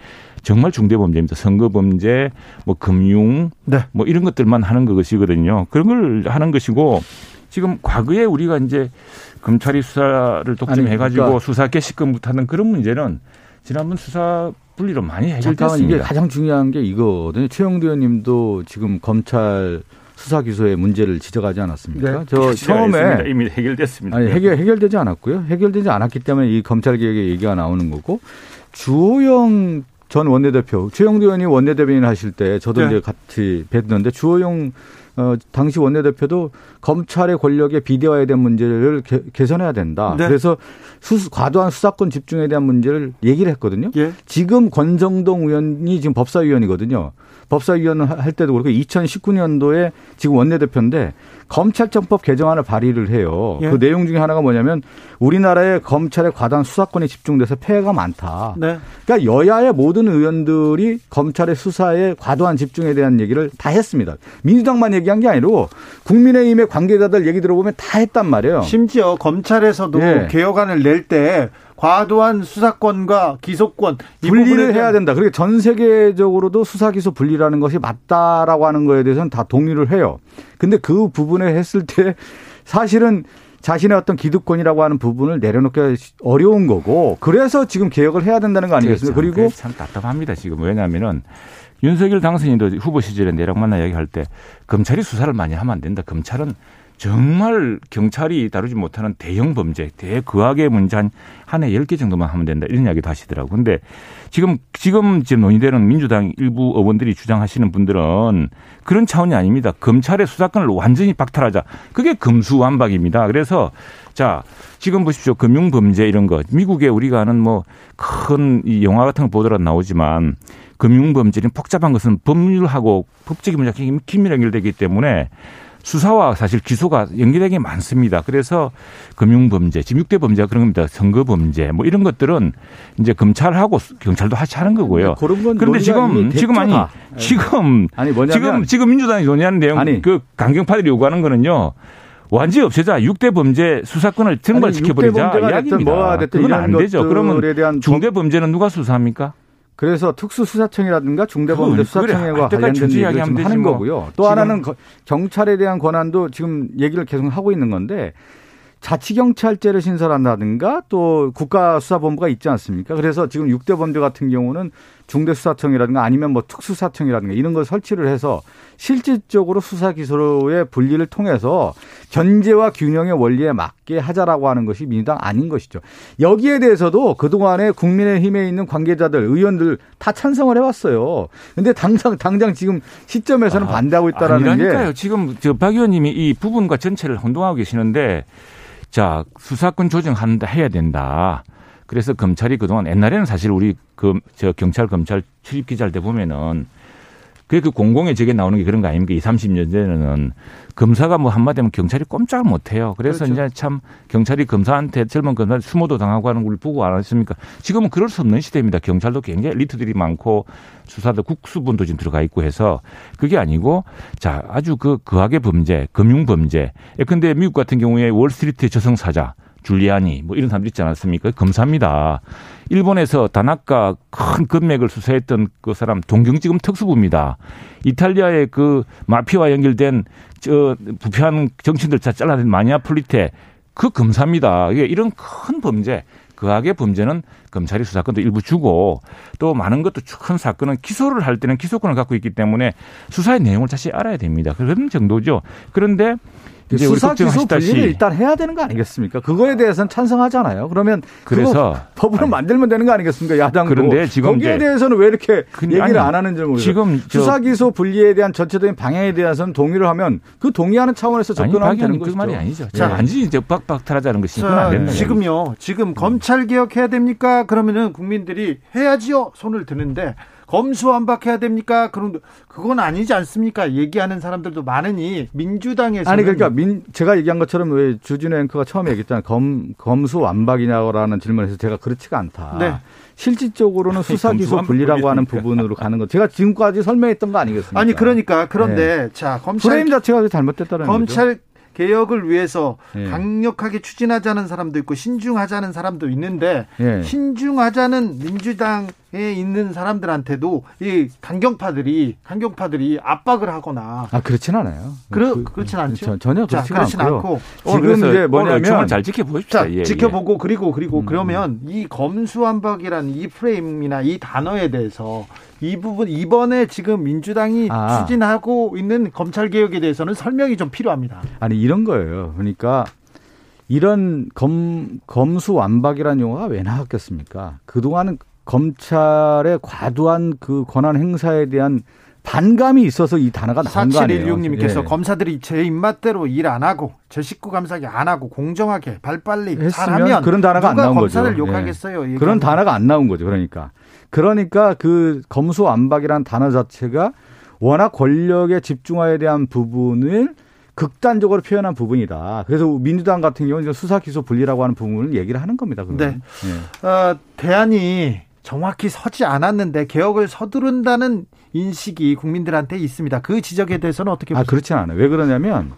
정말 중대 범죄입니다. 선거 범죄, 뭐 금융, 네. 뭐 이런 것들만 하는 것이거든요. 그런 걸 하는 것이고 지금 과거에 우리가 이제 검찰이 수사를 독점해가지고 그러니까. 수사 개시권부터 하는 그런 문제는 지난번 수사 분리로 많이 해결됐습니다. 잠깐만 이게 가장 중요한 게 이거거든요. 최영두 의원님도 지금 검찰 수사 기소의 문제를 지적하지 않았습니까? 네. 저 처음에 했습니다. 이미 해결됐습니다. 아니, 해결 해결되지 않았고요. 해결되지 않았기 때문에 이 검찰 개혁의 얘기가 나오는 거고 주호영 전 원내대표, 최영두 의원이 원내대변인 하실 때 저도 네. 이제 같이 뵀는데 주호영 어, 당시 원내대표도 검찰의 권력의 비대화에 대한 문제를 개, 개선해야 된다. 네. 그래서 수, 과도한 수사권 집중에 대한 문제를 얘기를 했거든요. 예. 지금 권성동 의원이 지금 법사위원이거든요. 법사위원 할 때도 그렇고 이천십구 년도에 지금 원내대표인데 검찰청법 개정안을 발의를 해요. 예. 그 내용 중에 하나가 뭐냐면 우리나라의 검찰의 과도한 수사권이 집중돼서 폐해가 많다. 네. 그러니까 여야의 모든 의원들이 검찰의 수사에 과도한 집중에 대한 얘기를 다 했습니다. 민주당만 얘기 한 게 아니고 국민의힘의 관계자들 얘기 들어보면 다 했단 말이에요. 심지어 검찰에서도 네. 개혁안을 낼 때 과도한 수사권과 기소권 이 분리를 해야 된다. 그러니까 전 세계적으로도 수사 기소 분리라는 것이 맞다라고 하는 거에 대해서는 다 동의를 해요. 근데 그 부분에 했을 때 사실은 자신의 어떤 기득권이라고 하는 부분을 내려놓기 어려운 거고 그래서 지금 개혁을 해야 된다는 거 아니겠습니까? 그렇죠. 그리고 참 답답합니다. 지금 왜냐하면은. 윤석열 당선인도 후보 시절에 내랑 만나 이야기할 때 검찰이 수사를 많이 하면 안 된다. 검찰은 정말 경찰이 다루지 못하는 대형 범죄, 대거악의 문제 한, 한 해 열 개 정도만 하면 된다. 이런 이야기도 하시더라고요. 그런데 지금, 지금 지금 논의되는 민주당 일부 의원들이 주장하시는 분들은 그런 차원이 아닙니다. 검찰의 수사권을 완전히 박탈하자. 그게 검수완박입니다. 그래서 자, 지금 보십시오. 금융범죄 이런 것. 미국에 우리가 아는 뭐 큰 영화 같은 거 보더라도 나오지만 금융범죄는 복잡한 것은 법률하고 법적인 문제가 긴밀하게 연결되기 때문에 수사와 사실 기소가 연결된 게 많습니다. 그래서 금융범죄, 지금 육 대 범죄가 그런 겁니다. 선거범죄 뭐 이런 것들은 이제 검찰하고 경찰도 같이 하는 거고요. 그런 건 그런데 지금, 지금 아니, 지금, 아니 뭐냐면, 지금, 지금 민주당이 논의하는 내용, 아니. 그 강경파들이 요구하는 거는요. 완전히 없애자. 육 대 범죄 수사권을 증발시켜버리자 이야기입니다. 뭐가 됐든 그건 안 되죠. 그러면 중대 범죄는 누가 수사합니까? 그래서 특수수사청이라든가 중대범죄수사청과 그래, 관련된 얘기를 지금 하는 뭐. 거고요. 또 하나는 경찰에 대한 권한도 지금 얘기를 계속 하고 있는 건데 자치경찰제를 신설한다든가 또 국가수사본부가 있지 않습니까? 그래서 지금 육 대 범죄 같은 경우는 중대수사청이라든가 아니면 뭐 특수사청이라든가 이런 걸 설치를 해서 실질적으로 수사기소의 분리를 통해서 견제와 균형의 원리에 맞게 하자라고 하는 것이 민주당 아닌 것이죠. 여기에 대해서도 그동안에 국민의힘에 있는 관계자들, 의원들 다 찬성을 해왔어요. 그런데 당장, 당장 지금 시점에서는 아, 반대하고 있다라는 게. 그러니까요. 지금 저 박 의원님이 이 부분과 전체를 혼동하고 계시는데 자, 수사권 조정한다 해야 된다. 그래서 검찰이 그동안 옛날에는 사실 우리 그 저 경찰 검찰 출입 기자할 때 보면은 그게 그 공공의 적에 나오는 게 그런 거 아닙니까? 이십, 삼십 년 전에는 검사가 뭐 한마디 하면 경찰이 꼼짝을 못 해요. 그래서 그렇죠. 이제 참 경찰이 검사한테 젊은 검사한테 수모도 당하고 하는 걸 보고 안 했습니까? 지금은 그럴 수 없는 시대입니다. 경찰도 굉장히 엘리트들이 많고 수사도 국수본도 지금 들어가 있고 해서 그게 아니고 자, 아주 그 거하게 범죄, 금융 범죄. 근데 미국 같은 경우에 월스트리트의 저승사자 줄리아니 뭐 이런 사람들 있지 않았습니까? 검사입니다. 일본에서 다나카 큰 금맥을 수사했던 그 사람 동경지검 특수부입니다. 이탈리아의 그 마피아와 연결된 저 부패한 정치인들 다 잘라낸 마니아폴리테 그 검사입니다. 이런 큰 범죄, 거액의 범죄는 검찰이 수사권도 일부 주고 또 많은 것도 큰 사건은 기소를 할 때는 기소권을 갖고 있기 때문에 수사의 내용을 다시 알아야 됩니다. 그런 정도죠. 그런데 수사 기소 분리를 일단 해야 되는 거 아니겠습니까? 그거에 대해서는 찬성하잖아요. 그러면 그래서 법으로 아니, 만들면 되는 거 아니겠습니까? 야당도. 그런데 지금 거기에 대해서는 왜 이렇게 근데, 얘기를 아니, 안 하는지 모르겠어요. 수사 기소 분리에 대한 전체적인 방향에 대해서는 동의를 하면 그 동의하는 차원에서 접근하면 아니, 되는 거죠. 그 말이 아니죠. 자, 완전히 이제 빡빡탈하자는 것이 안 된다. 지금요. 지금 검찰 개혁해야 됩니까? 그러면은 국민들이 해야지요. 손을 드는데. 검수완박해야 됩니까? 그런 그건 아니지 않습니까? 얘기하는 사람들도 많으니 민주당에서는 아니 그러니까 민, 제가 얘기한 것처럼 왜 주진우 앵커가 처음에 얘기했잖아요. 검 검수완박이냐고라는 질문에서 제가 그렇지가 않다. 네. 실질적으로는 수사기소 분리라고 하는 부분으로 가는 것. 제가 지금까지 설명했던 거 아니겠습니까? 아니 그러니까 그런데 네. 자 검찰 프레임 자체가 잘못됐다는 검찰 거죠. 개혁을 위해서 예. 강력하게 추진하자는 사람도 있고 신중하자는 사람도 있는데 예. 신중하자는 민주당에 있는 사람들한테도 이 강경파들이 강경파들이 압박을 하거나 아 그렇진 않아요. 그러, 그렇진 않죠. 저, 전혀 그렇진, 자, 그렇진 않고 지금 이제 뭐냐면 잘 지켜보십시오. 예, 지켜보고 예. 그리고 그리고 음. 그러면 이 검수완박이라는 이 프레임이나 이 단어에 대해서. 이 부분 이번에 지금 민주당이 아. 추진하고 있는 검찰개혁에 대해서는 설명이 좀 필요합니다. 아니 이런 거예요. 그러니까 이런 검, 검수완박이라는 용어가 왜 나왔겠습니까? 그동안은 검찰의 과도한 그 권한 행사에 대한 반감이 있어서 이 단어가 나온 거 아니에요. 사칠일육 님께서 예. 검사들이 제 입맛대로 일 안 하고 제 식구 감싸기 안 하고 공정하게 발빨리 잘하면 그런 단어가 안 나온 거죠. 검사를 욕하겠어요. 예. 그런 단어가 안 나온 거죠. 그러니까. 그러니까 그 검수완박이라는 단어 자체가 워낙 권력의 집중화에 대한 부분을 극단적으로 표현한 부분이다. 그래서 민주당 같은 경우는 수사 기소 분리라고 하는 부분을 얘기를 하는 겁니다. 그러면. 네. 네. 어, 대안이 정확히 서지 않았는데 개혁을 서두른다는 인식이 국민들한테 있습니다. 그 지적에 대해서는 어떻게 보세요? 아, 그렇진 않아요. 왜 그러냐면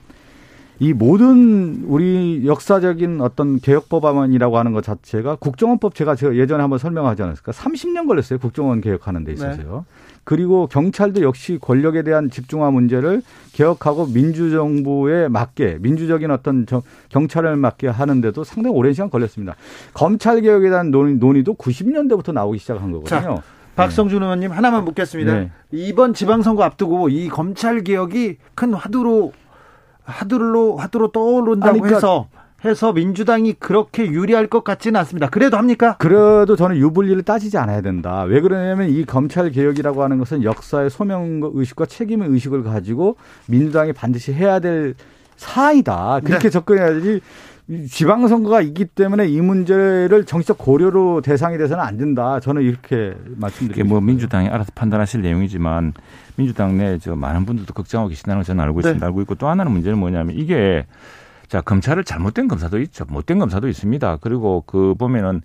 이 모든 우리 역사적인 어떤 개혁법안이라고 하는 것 자체가 국정원법 제가 예전에 한번 설명하지 않았을까? 삼십 년 걸렸어요. 국정원 개혁하는 데 있어서요. 네. 그리고 경찰도 역시 권력에 대한 집중화 문제를 개혁하고 민주정부에 맞게 민주적인 어떤 정, 경찰을 맞게 하는데도 상당히 오랜 시간 걸렸습니다. 검찰 개혁에 대한 논의, 논의도 구십 년대부터 나오기 시작한 거거든요. 자. 박성준 의원님 하나만 묻겠습니다. 네. 이번 지방선거 앞두고 이 검찰 개혁이 큰 화두로 화두로 화두로 떠오른다고 아니, 그러니까 해서 해서 민주당이 그렇게 유리할 것 같지는 않습니다. 그래도 합니까? 그래도 저는 유불리를 따지지 않아야 된다. 왜 그러냐면 이 검찰 개혁이라고 하는 것은 역사의 소명 의식과 책임의 의식을 가지고 민주당이 반드시 해야 될 사안이다. 그렇게 네. 접근해야지. 지방선거가 있기 때문에 이 문제를 정치적 고려로 대상이 돼서는 안 된다. 저는 이렇게 말씀드립니다. 뭐 민주당이 알아서 판단하실 내용이지만 민주당 내 저 많은 분들도 걱정하고 계신다는 걸 저는 알고 있습니다. 네. 알고 있고 또 하나는 문제는 뭐냐면 이게 자 검찰을 잘못된 검사도 있죠. 못된 검사도 있습니다. 그리고 그 보면은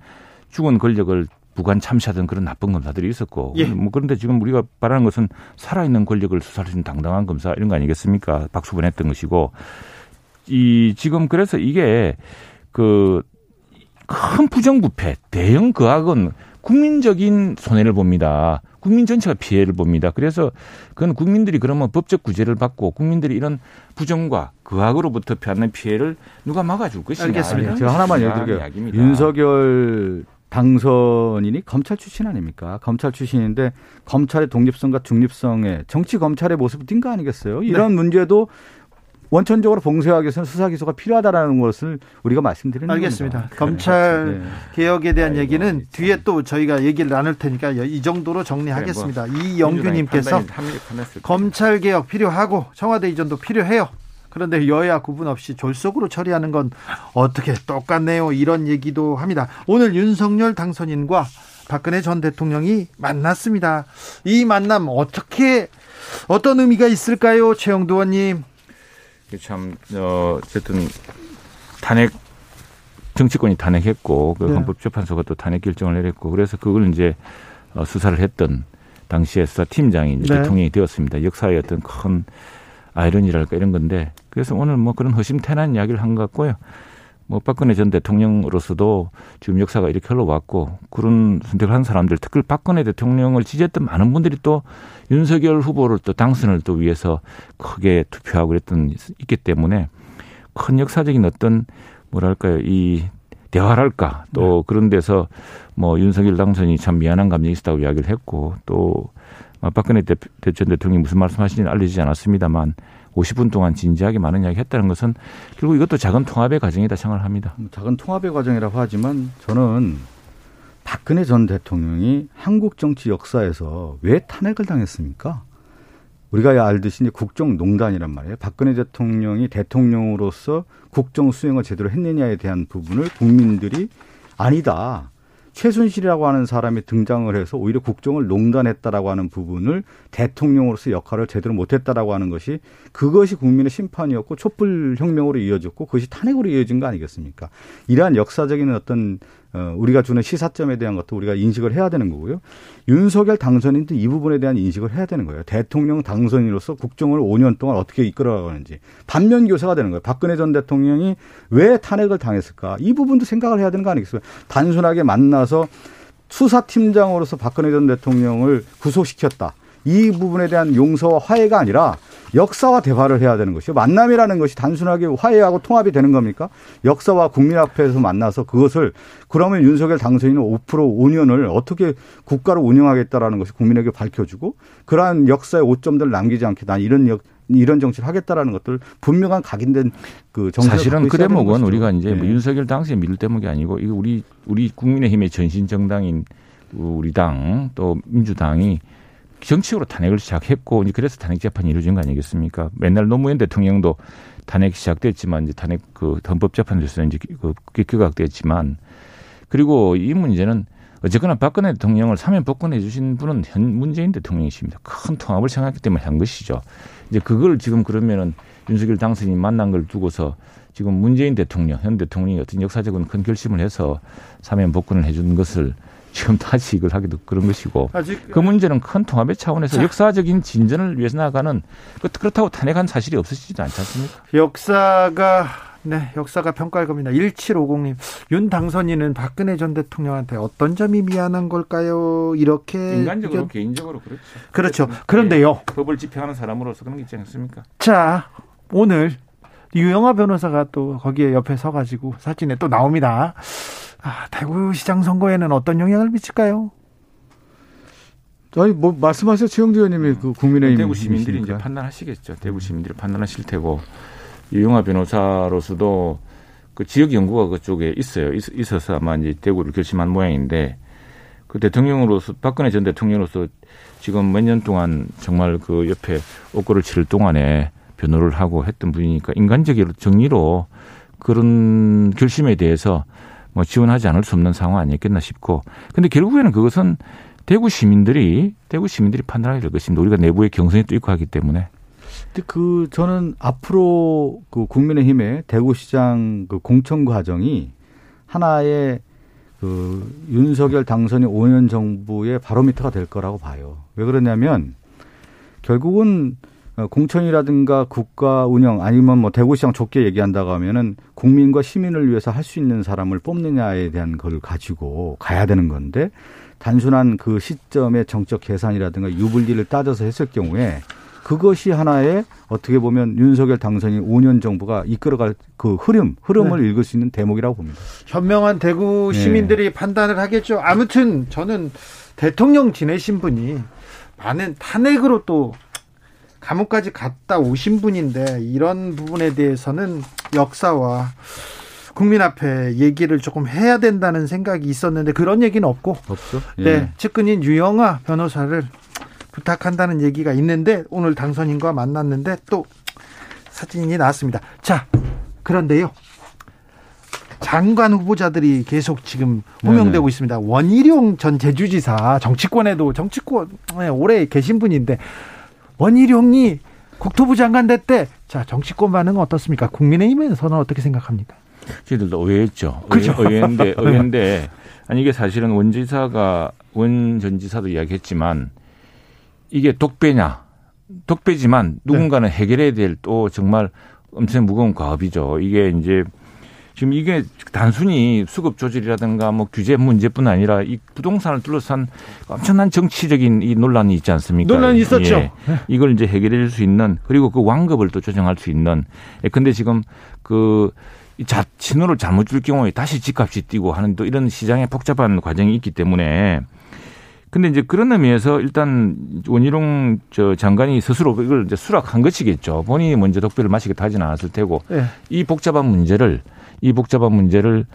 죽은 권력을 부관 참시하던 그런 나쁜 검사들이 있었고 예. 뭐 그런데 지금 우리가 바라는 것은 살아있는 권력을 수사할 수 있는 당당한 검사 이런 거 아니겠습니까? 박수범 했던 것이고. 이 지금 그래서 이게 그 큰 부정부패, 대형 거악은 국민적인 손해를 봅니다. 국민 전체가 피해를 봅니다. 그래서 그건 국민들이 그러면 법적 구제를 받고 국민들이 이런 부정과 거악으로부터 받는 피해를 누가 막아줄 것이냐. 알겠습니다. 제가 하나만 얘기해 드릴게요. 윤석열 당선인이 검찰 출신 아닙니까? 검찰 출신인데 검찰의 독립성과 중립성에 정치 검찰의 모습을 띈 거 아니겠어요? 이런 네. 문제도 원천적으로 봉쇄하기 위해서는 수사기소가 필요하다는 것을 우리가 말씀드리는 알겠습니다. 겁니다. 검찰 네. 개혁에 대한 아이고, 얘기는 아이고, 뒤에 또 저희가 얘기를 나눌 테니까 이 정도로 정리하겠습니다. 네, 뭐, 이영규님께서 검찰 개혁 필요하고 청와대 이전도 필요해요. 그런데 여야 구분 없이 졸속으로 처리하는 건 어떻게 똑같네요. 이런 얘기도 합니다. 오늘 윤석열 당선인과 박근혜 전 대통령이 만났습니다. 이 만남 어떻게 어떤 의미가 있을까요? 최영두 의원님. 참 어, 어쨌든 탄핵 정치권이 탄핵했고 그 네. 헌법재판소가 또 탄핵 결정을 내렸고 그래서 그걸 이제 수사를 했던 당시에 수사팀장이 이제 네. 대통령이 되었습니다. 역사의 어떤 큰 아이러니랄까 이런 건데 그래서 오늘 뭐 그런 허심탄회한 이야기를 한 것 같고요. 뭐 박근혜 전 대통령으로서도 지금 역사가 이렇게 흘러왔고 그런 선택을 한 사람들 특히 박근혜 대통령을 지지했던 많은 분들이 또 윤석열 후보를 또 당선을 또 위해서 크게 투표하고 그랬던 있기 때문에 큰 역사적인 어떤 뭐랄까요 이 대화랄까 또 네. 그런 데서 뭐 윤석열 당선이 참 미안한 감정이 있었다고 이야기를 했고 또 박근혜 대, 전 대통령이 무슨 말씀하시는지 알려지지 않았습니다만 오십 분 동안 진지하게 많은 이야기 했다는 것은 결국 이것도 작은 통합의 과정이다 생각합니다. 작은 통합의 과정이라고 하지만 저는 박근혜 전 대통령이 한국 정치 역사에서 왜 탄핵을 당했습니까? 우리가 알듯이 이제 국정농단이란 말이에요. 박근혜 대통령이 대통령으로서 국정 수행을 제대로 했느냐에 대한 부분을 국민들이 아니다. 최순실이라고 하는 사람이 등장을 해서 오히려 국정을 농단했다라고 하는 부분을 대통령으로서 역할을 제대로 못했다라고 하는 것이 그것이 국민의 심판이었고 촛불혁명으로 이어졌고 그것이 탄핵으로 이어진 거 아니겠습니까? 이러한 역사적인 어떤 우리가 주는 시사점에 대한 것도 우리가 인식을 해야 되는 거고요. 윤석열 당선인도 이 부분에 대한 인식을 해야 되는 거예요. 대통령 당선인으로서 국정을 오 년 동안 어떻게 이끌어가는지 반면교사가 되는 거예요. 박근혜 전 대통령이 왜 탄핵을 당했을까? 이 부분도 생각을 해야 되는 거 아니겠습니까? 단순하게 만나서 수사팀장으로서 박근혜 전 대통령을 구속시켰다. 이 부분에 대한 용서와 화해가 아니라 역사와 대화를 해야 되는 것이요. 만남이라는 것이 단순하게 화해하고 통합이 되는 겁니까? 역사와 국민 앞에서 만나서 그것을 그러면 윤석열 당선인은 오 퍼센트 오 년을 어떻게 국가를 운영하겠다라는 것을 국민에게 밝혀주고 그러한 역사의 오점들을 남기지 않게 난 이런 역 이런 정치를 하겠다라는 것들 분명한 각인된 그 정책 사실은 그 대목은 우리가 이제 네. 뭐 윤석열 당시에 밀 대목이 아니고 이거 우리 우리 국민의힘의 전신 정당인 우리 당 또 민주당이 정치적으로 탄핵을 시작했고 이제 그래서 탄핵 재판이 이루어진 거 아니겠습니까? 맨날 노무현 대통령도 탄핵 시작됐지만 이제 탄핵 그 헌법 재판에서 이제 그 기각됐지만 그리고 이 문제는 어쨌거나 박근혜 대통령을 사면 복권해 주신 분은 현 문재인 대통령이십니다. 큰 통합을 생각했기 때문에 한 것이죠. 이제 그걸 지금 그러면은 윤석열 당선인이 만난 걸 두고서 지금 문재인 대통령 현 대통령이 어떤 역사적인 큰 결심을 해서 사면 복권을 해준 것을 지금 다시 이걸 하기도 그런 것이고 아직, 그 문제는 큰 통합의 차원에서 자. 역사적인 진전을 위해서 나아가는 그렇다고 탄핵한 사실이 없어지지도 않지 않습니까? 역사가 네 역사가 평가할 겁니다. 일칠오공님 윤 당선인은 박근혜 전 대통령한테 어떤 점이 미안한 걸까요? 이렇게 인간적으로 의견? 개인적으로 그렇죠. 그렇죠. 그런데요. 법을 집행하는 사람으로서 그런 게 있지 않습니까? 자 오늘 유영하 변호사가 또 거기에 옆에 서가지고 사진에 또 나옵니다. 아, 대구시장 선거에는 어떤 영향을 미칠까요? 아니 뭐 말씀하셨죠, 최영두 의원님이 그 국민의힘 대구 시민들이 이제 판단하시겠죠. 대구 시민들이 판단하실 테고 유영하 변호사로서도 그 지역 연구가 그쪽에 있어요. 있, 있어서 아마 이제 대구를 결심한 모양인데 그 대통령으로서 박근혜 전 대통령으로서 지금 몇 년 동안 정말 그 옆에 옷걸을 치를 동안에 변호를 하고 했던 분이니까 인간적인 정리로 그런 결심에 대해서. 뭐 지원하지 않을 수 없는 상황 아니겠나 싶고, 근데 결국에는 그것은 대구 시민들이 대구 시민들이 판단하게 될 것입니다. 우리가 내부의 경선이 또 있고 하기 때문에. 근데 그 저는 앞으로 그 국민의힘의 대구시장 그 공천 과정이 하나의 그 윤석열 당선인 오 년 정부의 바로미터가 될 거라고 봐요. 왜 그러냐면 결국은 공천이라든가 국가 운영 아니면 뭐 대구시장 좁게 얘기한다고 하면은 국민과 시민을 위해서 할 수 있는 사람을 뽑느냐에 대한 걸 가지고 가야 되는 건데, 단순한 그 시점의 정적 계산이라든가 유불리를 따져서 했을 경우에 그것이 하나의 어떻게 보면 윤석열 당선인 오 년 정부가 이끌어갈 그 흐름, 흐름을 네. 읽을 수 있는 대목이라고 봅니다. 현명한 대구 시민들이 네. 판단을 하겠죠. 아무튼 저는 대통령 지내신 분이 많은 탄핵으로 또 감옥까지 갔다 오신 분인데 이런 부분에 대해서는 역사와 국민 앞에 얘기를 조금 해야 된다는 생각이 있었는데 그런 얘기는 없고 없죠. 예. 네, 측근인 유영하 변호사를 부탁한다는 얘기가 있는데 오늘 당선인과 만났는데 또 사진이 나왔습니다. 자, 그런데요. 장관 후보자들이 계속 지금 호명되고 네네. 있습니다. 원희룡 전 제주지사, 정치권에도 정치권에 오래 계신 분인데 원희룡이 국토부 장관 됐대. 자, 정치권 반응은 어떻습니까? 국민의힘에서는 어떻게 생각합니까? 저희들도 의외했죠. 그렇죠. 의외인데, 의외인데 아니 이게 사실은 원지사가 원 전 지사도 이야기했지만 이게 독배냐? 독배지만 누군가는 네. 해결해야 될 또 정말 엄청 무거운 과업이죠. 이게 이제 지금 이게 단순히 수급 조절이라든가 뭐 규제 문제뿐 아니라 이 부동산을 둘러싼 엄청난 정치적인 이 논란이 있지 않습니까? 논란이 있었죠. 예. 이걸 이제 해결해 줄 수 있는, 그리고 그 완급을 또 조정할 수 있는. 예. 근데 지금 그 자, 신호를 잘못 줄 경우에 다시 집값이 뛰고 하는 또 이런 시장의 복잡한 과정이 있기 때문에. 근데 이제 그런 의미에서 일단 원희룡 저 장관이 스스로 이걸 이제 수락한 것이겠죠. 본인이 먼저 독배를 마시겠다 하진 않았을 테고. 예. 이 복잡한 문제를 이 복잡한 문제를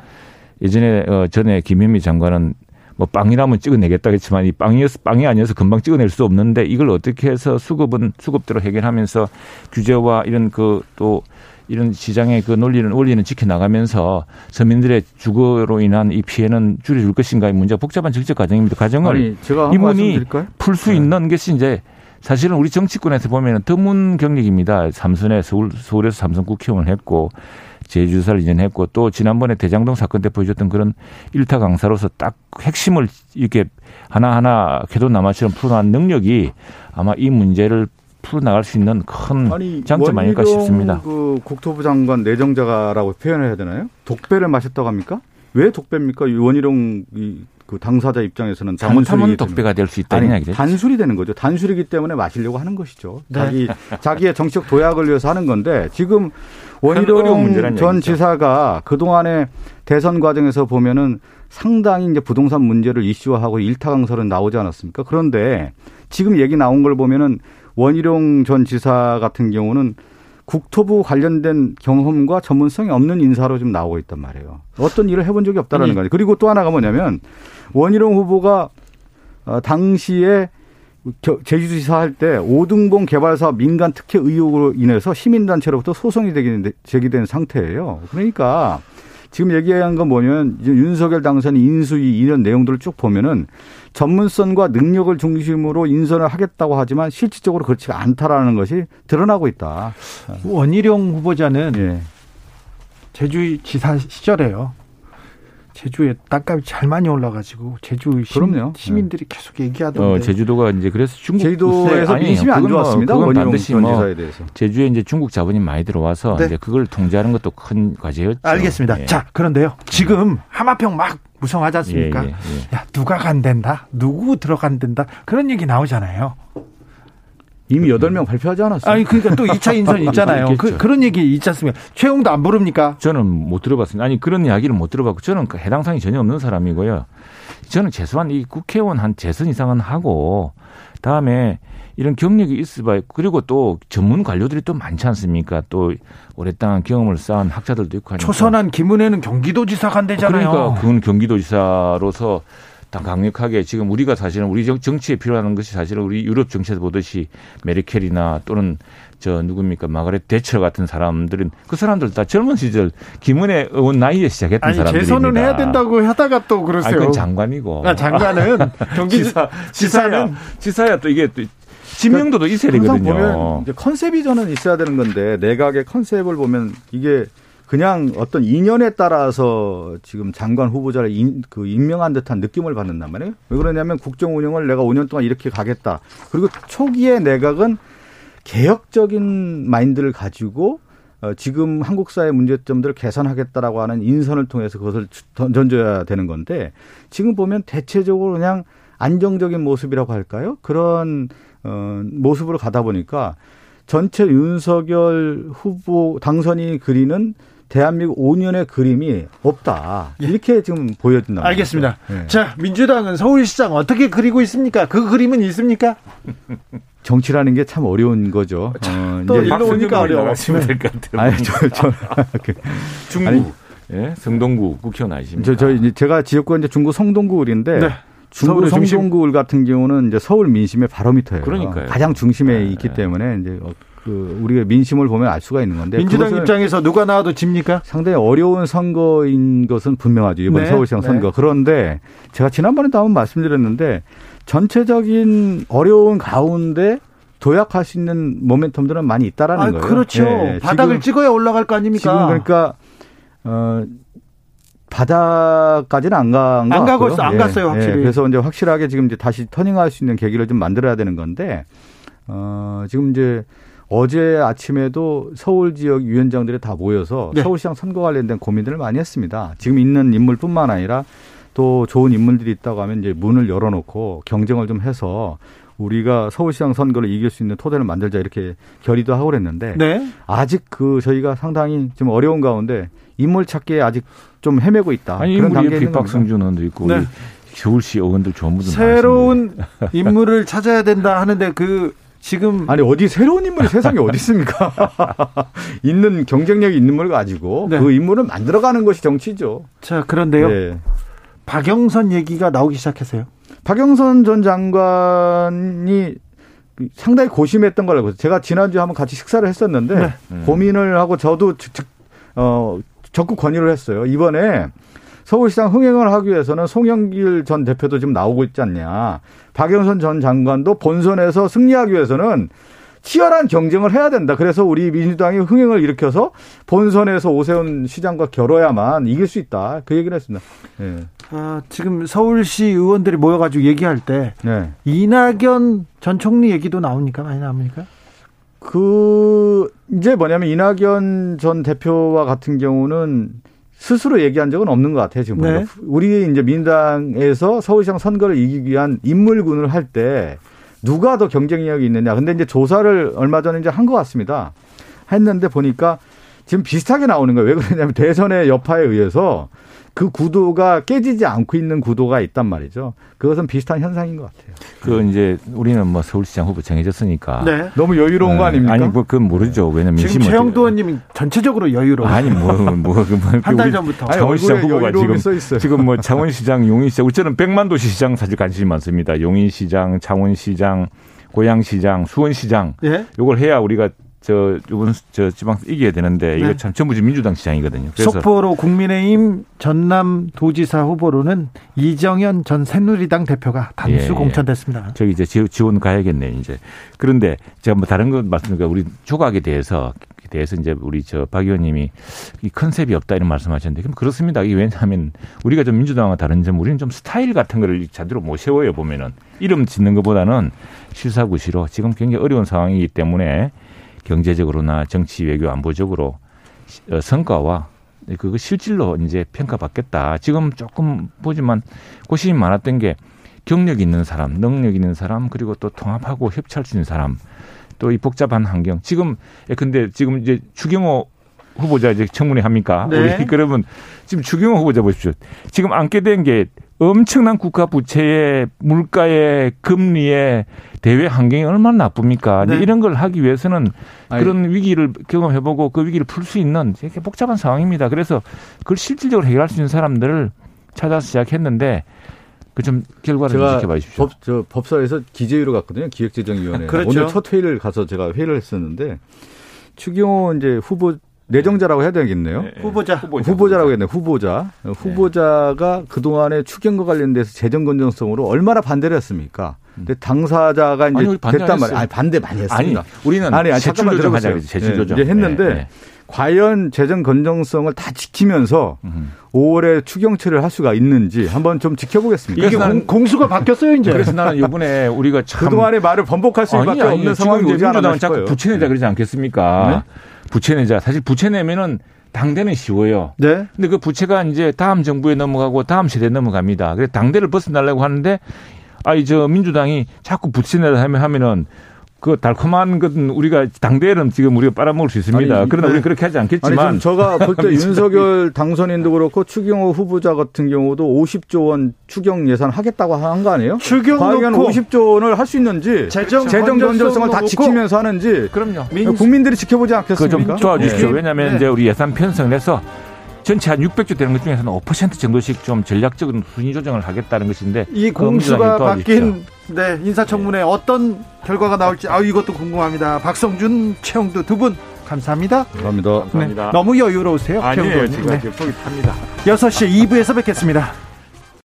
예전에 어, 전에 김현미 장관은 뭐 빵이라면 찍어내겠다 했지만 이 빵이어서 빵이 아니어서 금방 찍어낼 수 없는데 이걸 어떻게 해서 수급은 수급대로 해결하면서 규제와 이런 그 또 이런 시장의 그 논리는 원리는 지켜나가면서 서민들의 주거로 인한 이 피해는 줄여줄 것인가의 문제가 복잡한 정책 과정입니다. 과정을 아니, 제가 이분이 풀 수 있는 네. 것이 이제 사실은 우리 정치권에서 보면 드문 경력입니다. 삼선에 서울 서울에서 삼선 국회의원을 했고. 제주사를 이전했고 또 지난번에 대장동 사건 때 보여줬던 그런 일타 강사로서 딱 핵심을 이렇게 하나하나 궤도남아처럼 풀어나간 능력이 아마 이 문제를 풀어나갈 수 있는 큰 아니, 장점 아닐까 싶습니다. 그 국토부 장관 내정자라고 표현을 해야 되나요? 독배를 마셨다고 합니까? 왜 독배입니까? 원희룡 그 당사자 입장에서는 단순히 독배가 될 수 있다는 이야기죠. 단술이 되는 거죠. 단술이기 때문에 마시려고 하는 것이죠. 네. 자기 자기의 정치적 도약을 위해서 하는 건데 지금 원희룡 전 지사가 그동안의 대선 과정에서 보면은 상당히 이제 부동산 문제를 이슈화하고 일타강설은 나오지 않았습니까? 그런데 지금 얘기 나온 걸 보면은 원희룡 전 지사 같은 경우는 국토부 관련된 경험과 전문성이 없는 인사로 지금 나오고 있단 말이에요. 어떤 일을 해본 적이 없다라는 거죠. 그리고 또 하나가 뭐냐면 원희룡 후보가 당시에 제주지사 할 때 오등봉 개발사업 민간 특혜 의혹으로 인해서 시민단체로부터 소송이 제기된 상태예요. 그러니까 지금 얘기한 건 뭐냐면 윤석열 당선인 인수위 이 년 내용들을 쭉 보면은 전문성과 능력을 중심으로 인선을 하겠다고 하지만 실질적으로 그렇지 않다라는 것이 드러나고 있다. 원희룡 후보자는 예. 제주지사 시절에요. 제주에 땅값이 잘 많이 올라가지고 제주 시민, 시민들이 네. 계속 얘기하던데. 어, 제주도가 이제 그래서 중국 제주도에서 네, 민심이 안 좋았습니다. 그건 반드시 뭐 제주에 이제 중국 자본이 많이 들어와서 네. 이제 그걸 통제하는 것도 큰 과제였죠. 알겠습니다. 예. 자, 그런데요. 지금 하마평 막 무성하지 않습니까? 예, 예, 예. 야, 누가 간댄다? 누구 들어간댄다? 그런 얘기 나오잖아요. 이미 여덟 명 발표하지 않았어요. 아니, 그러니까 또 이 차 인선 있잖아요. 그, 그런 얘기 있지 않습니까? 최홍도 안 부릅니까? 저는 못 들어봤습니다. 아니, 그런 이야기를 못 들어봤고, 저는 해당 사항이 전혀 없는 사람이고요. 저는 최소한 이 국회의원 한 재선 이상은 하고, 다음에 이런 경력이 있을 바에, 그리고 또 전문 관료들이 또 많지 않습니까? 또 오랫동안 경험을 쌓은 학자들도 있고 하니까. 초선한 김은혜는 경기도지사 간대잖아요. 그러니까 그건 경기도지사로서 다 강력하게 지금 우리가 사실은 우리 정치에 필요한 것이 사실은 우리 유럽 정치에서 보듯이 메르켈이나 또는 저 누굽니까 마가렛 대처 같은 사람들은 그 사람들 다 젊은 시절 김은혜 의원 나이에 시작했던 아니, 사람들입니다. 재선은 해야 된다고 하다가 또 그러세요. 아니, 그건 장관이고. 아, 장관은 경기지사 지사는 지사야 또 이게 또 지명도도 그러니까 이세리거든요. 항상 보면 이제 컨셉이 저는 있어야 되는 건데 내각의 컨셉을 보면 이게. 그냥 어떤 인연에 따라서 지금 장관 후보자를 인, 그 임명한 듯한 느낌을 받는단 말이에요. 왜 그러냐면 국정 운영을 내가 오 년 동안 이렇게 가겠다. 그리고 초기에 내각은 개혁적인 마인드를 가지고 어, 지금 한국 사회 문제점들을 개선하겠다라고 하는 인선을 통해서 그것을 던져야 되는 건데, 지금 보면 대체적으로 그냥 안정적인 모습이라고 할까요? 그런 어, 모습으로 가다 보니까 전체 윤석열 후보 당선이 그리는 대한민국 오 년의 그림이 없다. 이렇게 지금 보여진다. 알겠습니다. 네. 자, 민주당은 서울시장 어떻게 그리고 있습니까? 그 그림은 있습니까? 정치라는 게 참 어려운 거죠. 어, 또 일로 오니까 어려워. 아니, 저, 저, 중구, 아니, 예, 성동구 국회의원 아니십니까? 저, 저 이제 제가 지역구가 이제 중구 성동구 을인데. 네. 중구 성동구 을 같은 경우는 이제 서울 민심의 바로미터예요. 그러니까요. 가장 중심에 네. 있기 때문에 이제. 그 우리가 민심을 보면 알 수가 있는 건데, 민주당 입장에서 누가 나와도 집니까? 상당히 어려운 선거인 것은 분명하죠. 이번 네, 서울시장 네. 선거. 그런데 제가 지난번에도 한번 말씀드렸는데, 전체적인 어려운 가운데 도약할 수 있는 모멘텀들은 많이 있다라는 아, 거예요. 그렇죠. 네, 바닥을 지금, 찍어야 올라갈 거 아닙니까? 지금 그러니까 어, 바닥까지는 안 간 거 같고요. 안 가고 있어, 안 예, 갔어요, 확실히. 예, 그래서 이제 확실하게 지금 이제 다시 터닝할 수 있는 계기를 좀 만들어야 되는 건데, 어, 지금 이제. 어제 아침에도 서울 지역 위원장들이 다 모여서 네. 서울시장 선거 관련된 고민들을 많이 했습니다. 지금 있는 인물뿐만 아니라 또 좋은 인물들이 있다고 하면 이제 문을 열어놓고 경쟁을 좀 해서 우리가 서울시장 선거를 이길 수 있는 토대를 만들자, 이렇게 결의도 하고 그랬는데 네. 아직 그 저희가 상당히 좀 어려운 가운데 인물 찾기에 아직 좀 헤매고 있다. 아니, 그런 단계에 있는 박승준 의원도 있고. 네. 서울시 의원들 전부 다 새로운 인물을 찾아야 된다 하는데 그. 지금 아니 어디 새로운 인물이 세상에 어디 있습니까? 있는 경쟁력이 있는 인물을 가지고 네. 그 인물을 만들어가는 것이 정치죠. 자, 그런데요. 네. 박영선 얘기가 나오기 시작했어요. 박영선 전 장관이 상당히 고심했던 걸 알고, 제가 지난주에 한번 같이 식사를 했었는데 네. 음. 고민을 하고 저도 즉, 어, 적극 권유를 했어요. 이번에 서울시장 흥행을 하기 위해서는 송영길 전 대표도 지금 나오고 있지 않냐. 박영선 전 장관도 본선에서 승리하기 위해서는 치열한 경쟁을 해야 된다. 그래서 우리 민주당이 흥행을 일으켜서 본선에서 오세훈 시장과 겨뤄야만 이길 수 있다. 그 얘기를 했습니다. 네. 아, 지금 서울시 의원들이 모여가지고 얘기할 때 네. 이낙연 전 총리 얘기도 나옵니까? 많이 나옵니까? 그 이제 뭐냐면 이낙연 전 대표와 같은 경우는 스스로 얘기한 적은 없는 것 같아요, 지금. 네. 우리 이제 민당에서 서울시장 선거를 이기기 위한 인물군을 할 때 누가 더 경쟁력이 있느냐. 근데 이제 조사를 얼마 전에 이제 한 것 같습니다. 했는데 보니까 지금 비슷하게 나오는 거예요. 왜 그러냐면 대선의 여파에 의해서 그 구도가 깨지지 않고 있는 구도가 있단 말이죠. 그것은 비슷한 현상인 것 같아요. 그 이제 우리는 뭐 서울시장 후보 정해졌으니까 네. 너무 여유로운 네. 거 아닙니까? 아니 뭐 그건 모르죠. 왜냐면 지금 최영도 의원님 전체적으로 여유로워. 아니 뭐뭐한달 전부터 서울시장 후보가 지금 지금 뭐 창원시장, 용인시장, 우리처럼 백만도시 시장 사실 관심이 많습니다. 용인시장, 창원시장, 고양시장, 수원시장 네? 이걸 해야 우리가 저 이번 저 지방 이겨야 되는데 이거 네. 참 전부 지금 민주당 시장이거든요. 그래서 속포로 국민의힘 전남도지사 후보로는 이정현 전 새누리당 대표가 단수 예, 예. 공천됐습니다. 저기 이제 지원 가야겠네 이제. 그런데 제가 뭐 다른 거 말씀드릴까, 우리 조각에 대해서 대해서 이제 우리 저 박 의원님이 이 컨셉이 없다 이런 말씀하셨는데, 그럼 그렇습니다. 이게 왜냐하면 우리가 좀 민주당과 다른 점, 우리는 좀 스타일 같은 거를 제대로 못 세워요. 보면은 이름 짓는 것보다는 실사구시로 지금 굉장히 어려운 상황이기 때문에. 경제적으로나 정치, 외교, 안보적으로 성과와 그거 실질로 이제 평가받겠다. 지금 조금 보지만 고심이 많았던 게 경력 있는 사람, 능력 있는 사람, 그리고 또 통합하고 협치할 수 있는 사람, 또 이 복잡한 환경. 지금 근데 지금 이제 추경호 후보자 이제 청문회 합니까? 네. 우리 그러면 지금 추경호 후보자 보십시오. 지금 앉게 된 게 엄청난 국가 부채에 물가에 금리에 대외 환경이 얼마나 나쁩니까? 네. 이런 걸 하기 위해서는 아니. 그런 위기를 경험해보고 그 위기를 풀 수 있는 이렇게 복잡한 상황입니다. 그래서 그걸 실질적으로 해결할 수 있는 사람들을 찾아서 시작했는데 그 좀 결과를 좀 지켜봐 주십시오. 법, 저 법사에서 기재위로 갔거든요. 기획재정위원회. 그렇죠. 오늘 첫 회의를 가서 제가 회의를 했었는데 추경호 이제 후보 내정자라고 해야 되겠네요. 네, 네. 후보자. 후보자. 후보자라고 했네요. 후보자. 네. 후보자가 그동안에 추경과 관련돼서 재정 건전성으로 얼마나 반대를 했습니까? 근데 당사자가 이제 아니, 됐단 말이에요. 아니, 반대 많이 했습니다. 아니, 우리는 아니, 아니, 잠깐만 들어보세요. 재출 조정. 네, 이제 했는데 네, 네. 과연 재정 건전성을 다 지키면서 음. 오월에 추경치를 할 수가 있는지 한번 좀 지켜보겠습니다. 이게 나는, 공수가 바뀌었어요, 이제. 그래서 나는 이번에 우리가 참. 그동안의 말을 번복할 수밖에 없는 상황이 되지 않았나 싶어요. 자꾸 부채내자 그러지 않겠습니까? 네? 부채내자. 사실 부채내면은 당대는 쉬워요. 네. 근데 그 부채가 이제 다음 정부에 넘어가고 다음 세대에 넘어갑니다. 그래서 당대를 벗어나려고 하는데 아이 저 민주당이 자꾸 부채내자 하면 하면은 그 달콤한 건 우리가 당대에는 지금 우리가 빨아먹을 수 있습니다. 아니, 그러나 네. 우리는 그렇게 하지 않겠지만. 아니, 지금 제가 볼 때 윤석열 당선인도 그렇고 추경호 후보자 같은 경우도 오십조 원 추경 예산 하겠다고 한 거 아니에요? 추경 과연 오십조 원을 할 수 있는지 재정, 재정 건전성을 다 지키면서 하는지. 그럼요. 민... 국민들이 지켜보지 않겠습니까? 그 좀 도와주십시오. 네. 왜냐하면 네. 이제 우리 예산 편성을 해서 전체 한 육백조 되는 것 중에서는 오 퍼센트 정도씩 좀 전략적인 순위 조정을 하겠다는 것인데 이 공수가 바뀐 네, 인사청문회 네. 어떤 결과가 나올지 아 이것도 궁금합니다. 박성준, 최영두 두 분 감사합니다. 감사합니다. 네, 감사합니다. 너무 여유로우세요. 아니에요. 제가 네. 속이 탑니다. 여섯 시 이 부에서 뵙겠습니다.